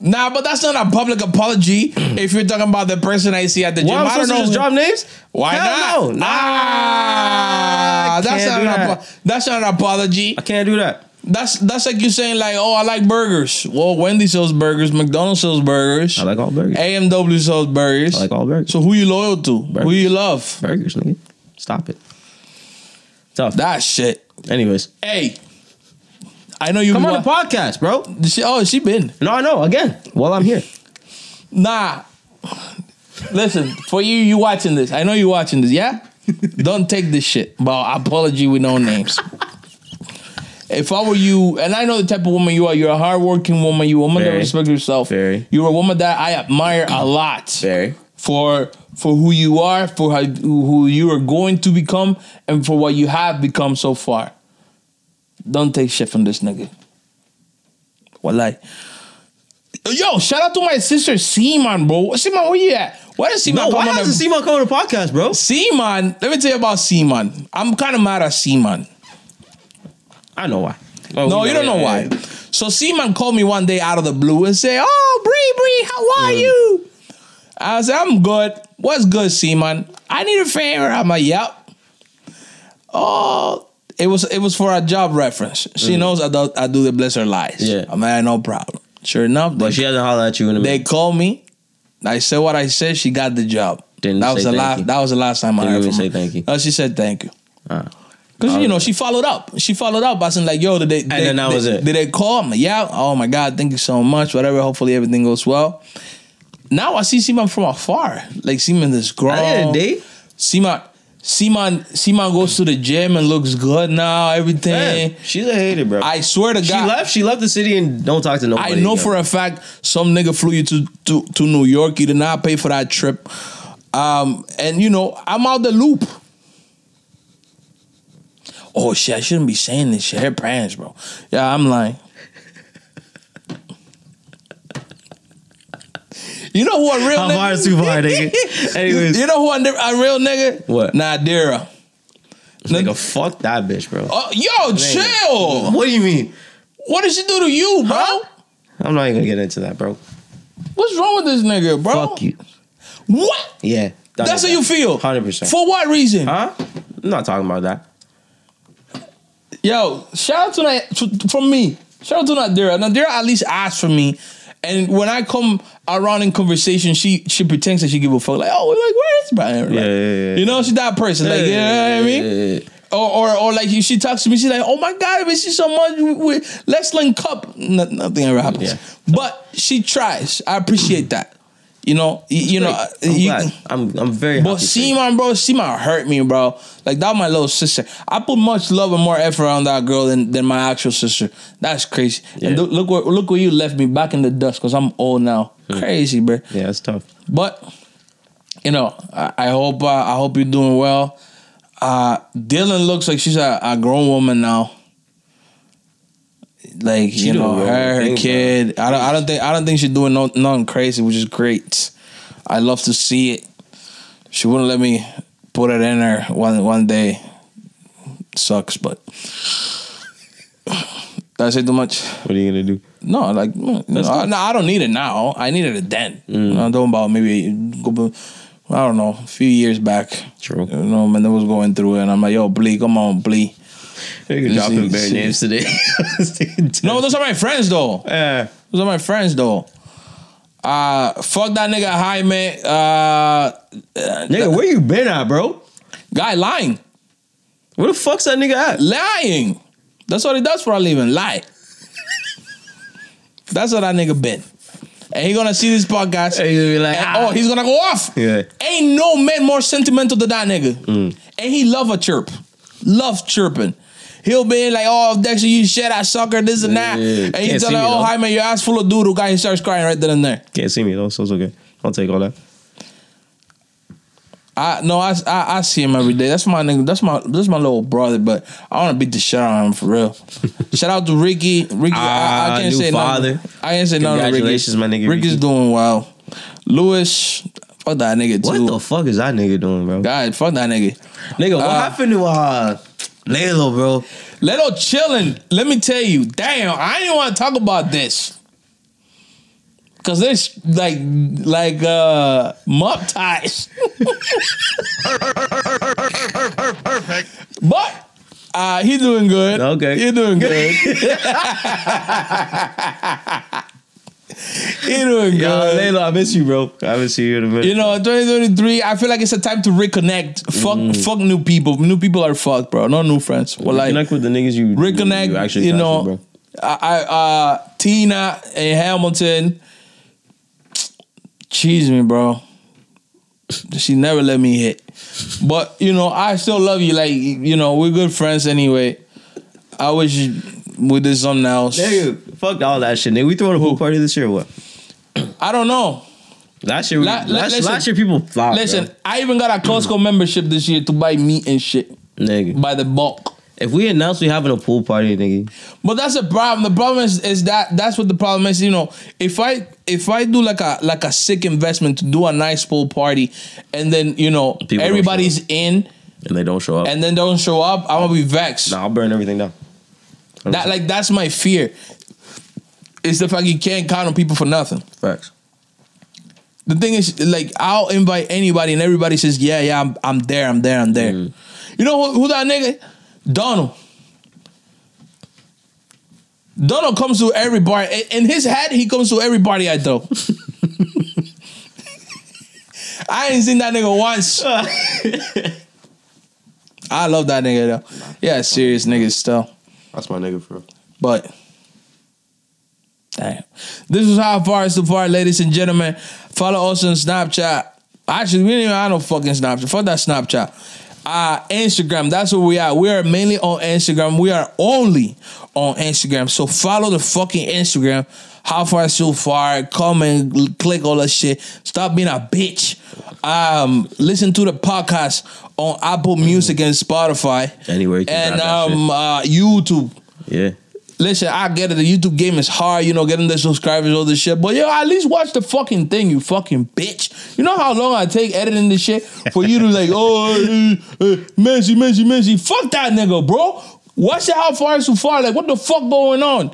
Nah, but that's not a public apology. If you're talking about the person I see at the gym, well, I'm I don't know. Just drop names? Why Hell not? No. Nah, ah, that's not that. an apo- that's not an apology. I can't do that. That's that's like you saying like, oh, I like burgers. Well, Wendy's sells burgers, McDonald's sells burgers. I like all burgers. A M W sells burgers. I like all burgers. So who you loyal to? Burgers. Who you love? Burgers, nigga. Stop it. Tough. That shit. Anyways, hey, I know you come on wa- the podcast, bro. She, oh, she been. No, I know. Again, while I'm here. Nah, listen. For you, you watching this? I know you watching this. Yeah. Don't take this shit. But apology with no names. If I were you, and I know the type of woman you are, you're a hardworking woman. You're a woman Very. that respects yourself. Very. You're a woman that I admire a lot. Very. For for who you are, for how, who you are going to become, and for what you have become so far. Don't take shit from this nigga. Wallah. Yo, shout out to my sister Seaman, bro. Seaman, where you at? Why does Seaman no, come why on the... Seaman come on the podcast, bro? Seaman, let me tell you about Seaman. I'm kind of mad at Seaman. I know why. Oh, no, you know, don't know yeah, why. Yeah. So Seaman called me one day out of the blue and said, oh, Bree, Bree, how are mm. you? I said, I'm good. What's good, Seaman? I need a favor. I'm like, yep. Oh, It was it was for a job reference. She mm. knows I do, I do the bless her lies. Yeah. I'm like, no problem. Sure enough. They, but she hasn't hollered at you in a minute. They called me. I said what I said. She got the job. Didn't that say was the thank last, you. That was the last time Didn't I heard from her. Didn't say thank you. No, she said thank you. Because, right. you know, she followed up. She followed up. I said, like, yo, did they... Did and then that they, was it. Did they call? I'm like, yeah. Oh, my God. Thank you so much. Whatever. Hopefully everything goes well. Now I see Seaman from afar. Like, Seaman is grown. At the end of the day. Seaman... Seaman, Seaman goes to the gym and looks good now, everything. Man, she's a hater, bro. I swear to God. She left, she left the city and don't talk to nobody. I know again. For a fact some nigga flew you to, to, to New York. You did not pay for that trip. Um, and, you know, I'm out the loop. Oh, shit, I shouldn't be saying this shit. Her parents, bro. Yeah, I'm lying. You know who a real I'm nigga? I'm hard, super hard, nigga. Anyways. You, you know who a, a real nigga? What? Nadira. Nigga, N- fuck that bitch, bro. Uh, yo, nigga. Chill. What do you mean? What did she do to you, bro? Huh? I'm not even gonna get into that, bro. What's wrong with this nigga, bro? Fuck you. What? Yeah. That's how you feel? one hundred percent. For what reason? Huh? I'm not talking about that. Yo, shout out to Nadira. From me. Shout out to Nadira. Nadira at least asked for me. And when I come around in conversation, she she pretends that she give a fuck. Like, oh, like where is Brian? Like, yeah, yeah, yeah. You know, she's that person. Like, yeah, you know what yeah, I mean? Yeah, yeah. Or, or or like she talks to me, she's like, oh my God, I miss you so much. We, we, let's link up. No, nothing ever happens. Yeah. But she tries. I appreciate that. You know, you, you know. I'm you, glad. I'm, I'm very happy. But Seaman, bro, Seaman hurt me, bro. Like, that was my little sister. I put much love and more effort on that girl than, than my actual sister. That's crazy. Yeah. And th- look where look where you left me, back in the dust, because I'm old now. Mm. Crazy, bro. Yeah, that's tough. But, you know, I, I hope uh, I hope you're doing well. Uh, Dylan looks like she's a, a grown woman now. Like, she you know, her, her kid. Bro. I don't I don't think I don't think she's doing no, nothing crazy, which is great. I love to see it. She wouldn't let me put it in her one one day. Sucks, but did I say too much? What are you gonna do? No, like no, I, no I don't need it now. I needed it then. Mm. I'm talking about maybe go I don't know, a few years back. True. You know, man, I was going through it and I'm like, yo, Blee, come on, Blee. They could drop them bare names today. No, those are my friends though. Yeah. Those are my friends though. Uh fuck that nigga Jaime. Uh Nigga, where you been at, bro? Guy lying. Where the fuck's that nigga at? Lying. That's what he does for a living. Lie. That's what that nigga been. And he gonna see this podcast. And he's gonna be like, and, ah. Oh, he's gonna go off. Yeah. Ain't no man more sentimental than that nigga. Mm. And he love a chirp. Love chirping. He'll be like, oh, Dexter, you shit, I sucker, this and that. Yeah, yeah, yeah. And you tell her, oh, hi, man, your ass full of doodle, guy. He starts crying right then and there. Can't see me, though, so it's okay. I'll take all that. I No, I, I I see him every day. That's my nigga. That's my that's my little brother, but I want to beat the shit out of him for real. Shout out to Ricky. Ricky, ah, I, I can't new say father. Nothing. I can't say nothing to Ricky. Congratulations, my nigga. Ricky's Ricky. doing well. Lewis, fuck that nigga, too. What the fuck is that nigga doing, bro? God, fuck that nigga. Nigga, what uh, happened to... uh? Lelo, bro. Lelo chilling. Let me tell you. Damn, I didn't want to talk about this. Cause they're sh- like like uh mop ties. Perfect. But uh, he's doing good. Okay, you're doing good. You're doing good. Yo, Lalo, I miss you, bro. I miss you in a minute. You know, twenty twenty-three, I feel like it's a time to reconnect. Mm. Fuck fuck new people. New people are fucked, bro. No new friends. Well, like, reconnect with the niggas you reconnect. You, actually you know, with, bro. I, I uh, Tina and Hamilton. Cheese me, bro. She never let me hit. But, you know, I still love you. Like, you know, we're good friends anyway. I wish we did something else. Nigga, fuck all that shit, nigga. We throwing a pool party this year or what? I don't know. Last year, we, La- last, listen, last year people flopped. Listen, bro. I even got a Costco membership this year to buy meat and shit. Nigga. By the bulk. If we announce we having a pool party, nigga. But that's the problem. The problem is, is that that's what the problem is. You know, if I if I do like a like a sick investment to do a nice pool party, and then you know people everybody's in, and they don't show up, and then don't show up, I'm gonna be vexed. Nah, I'll burn everything down. That like that's my fear. It's the fact you can't count on people for nothing. Facts. The thing is, like, I'll invite anybody, and everybody says, "Yeah, yeah, I'm I'm there, I'm there, I'm there." Mm. You know who, who that nigga? Donald. Donald comes to every bar. In his head, he comes to every party I throw. I ain't seen that nigga once. I love that nigga though. Yeah, serious niggas still. That's my nigga for real. But damn, this was How Far Is Too Far, ladies and gentlemen. Follow us on Snapchat. Actually, we didn't even have no fucking Snapchat. Fuck that Snapchat. Uh, Instagram, that's where we are. We are mainly on Instagram. We are only on Instagram. So follow the fucking Instagram. How Far Is Too Far. Comment, l- click all that shit. Stop being a bitch. Um, listen to the podcast on Apple Music and Spotify. Anywhere you can and um, that shit. Uh, YouTube. Yeah. Listen, I get it. The YouTube game is hard, you know, getting the subscribers, all this shit. But, yo, at least watch the fucking thing, you fucking bitch. You know how long I take editing this shit for you to, like, oh, uh, uh, Messi, Messi, Messi. Fuck that nigga, bro. Watch that How Far Is Too Far. Like, what the fuck going on?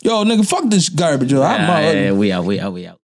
Yo, nigga, fuck this garbage, yo. I'm out. Yeah, we out, we out, we out.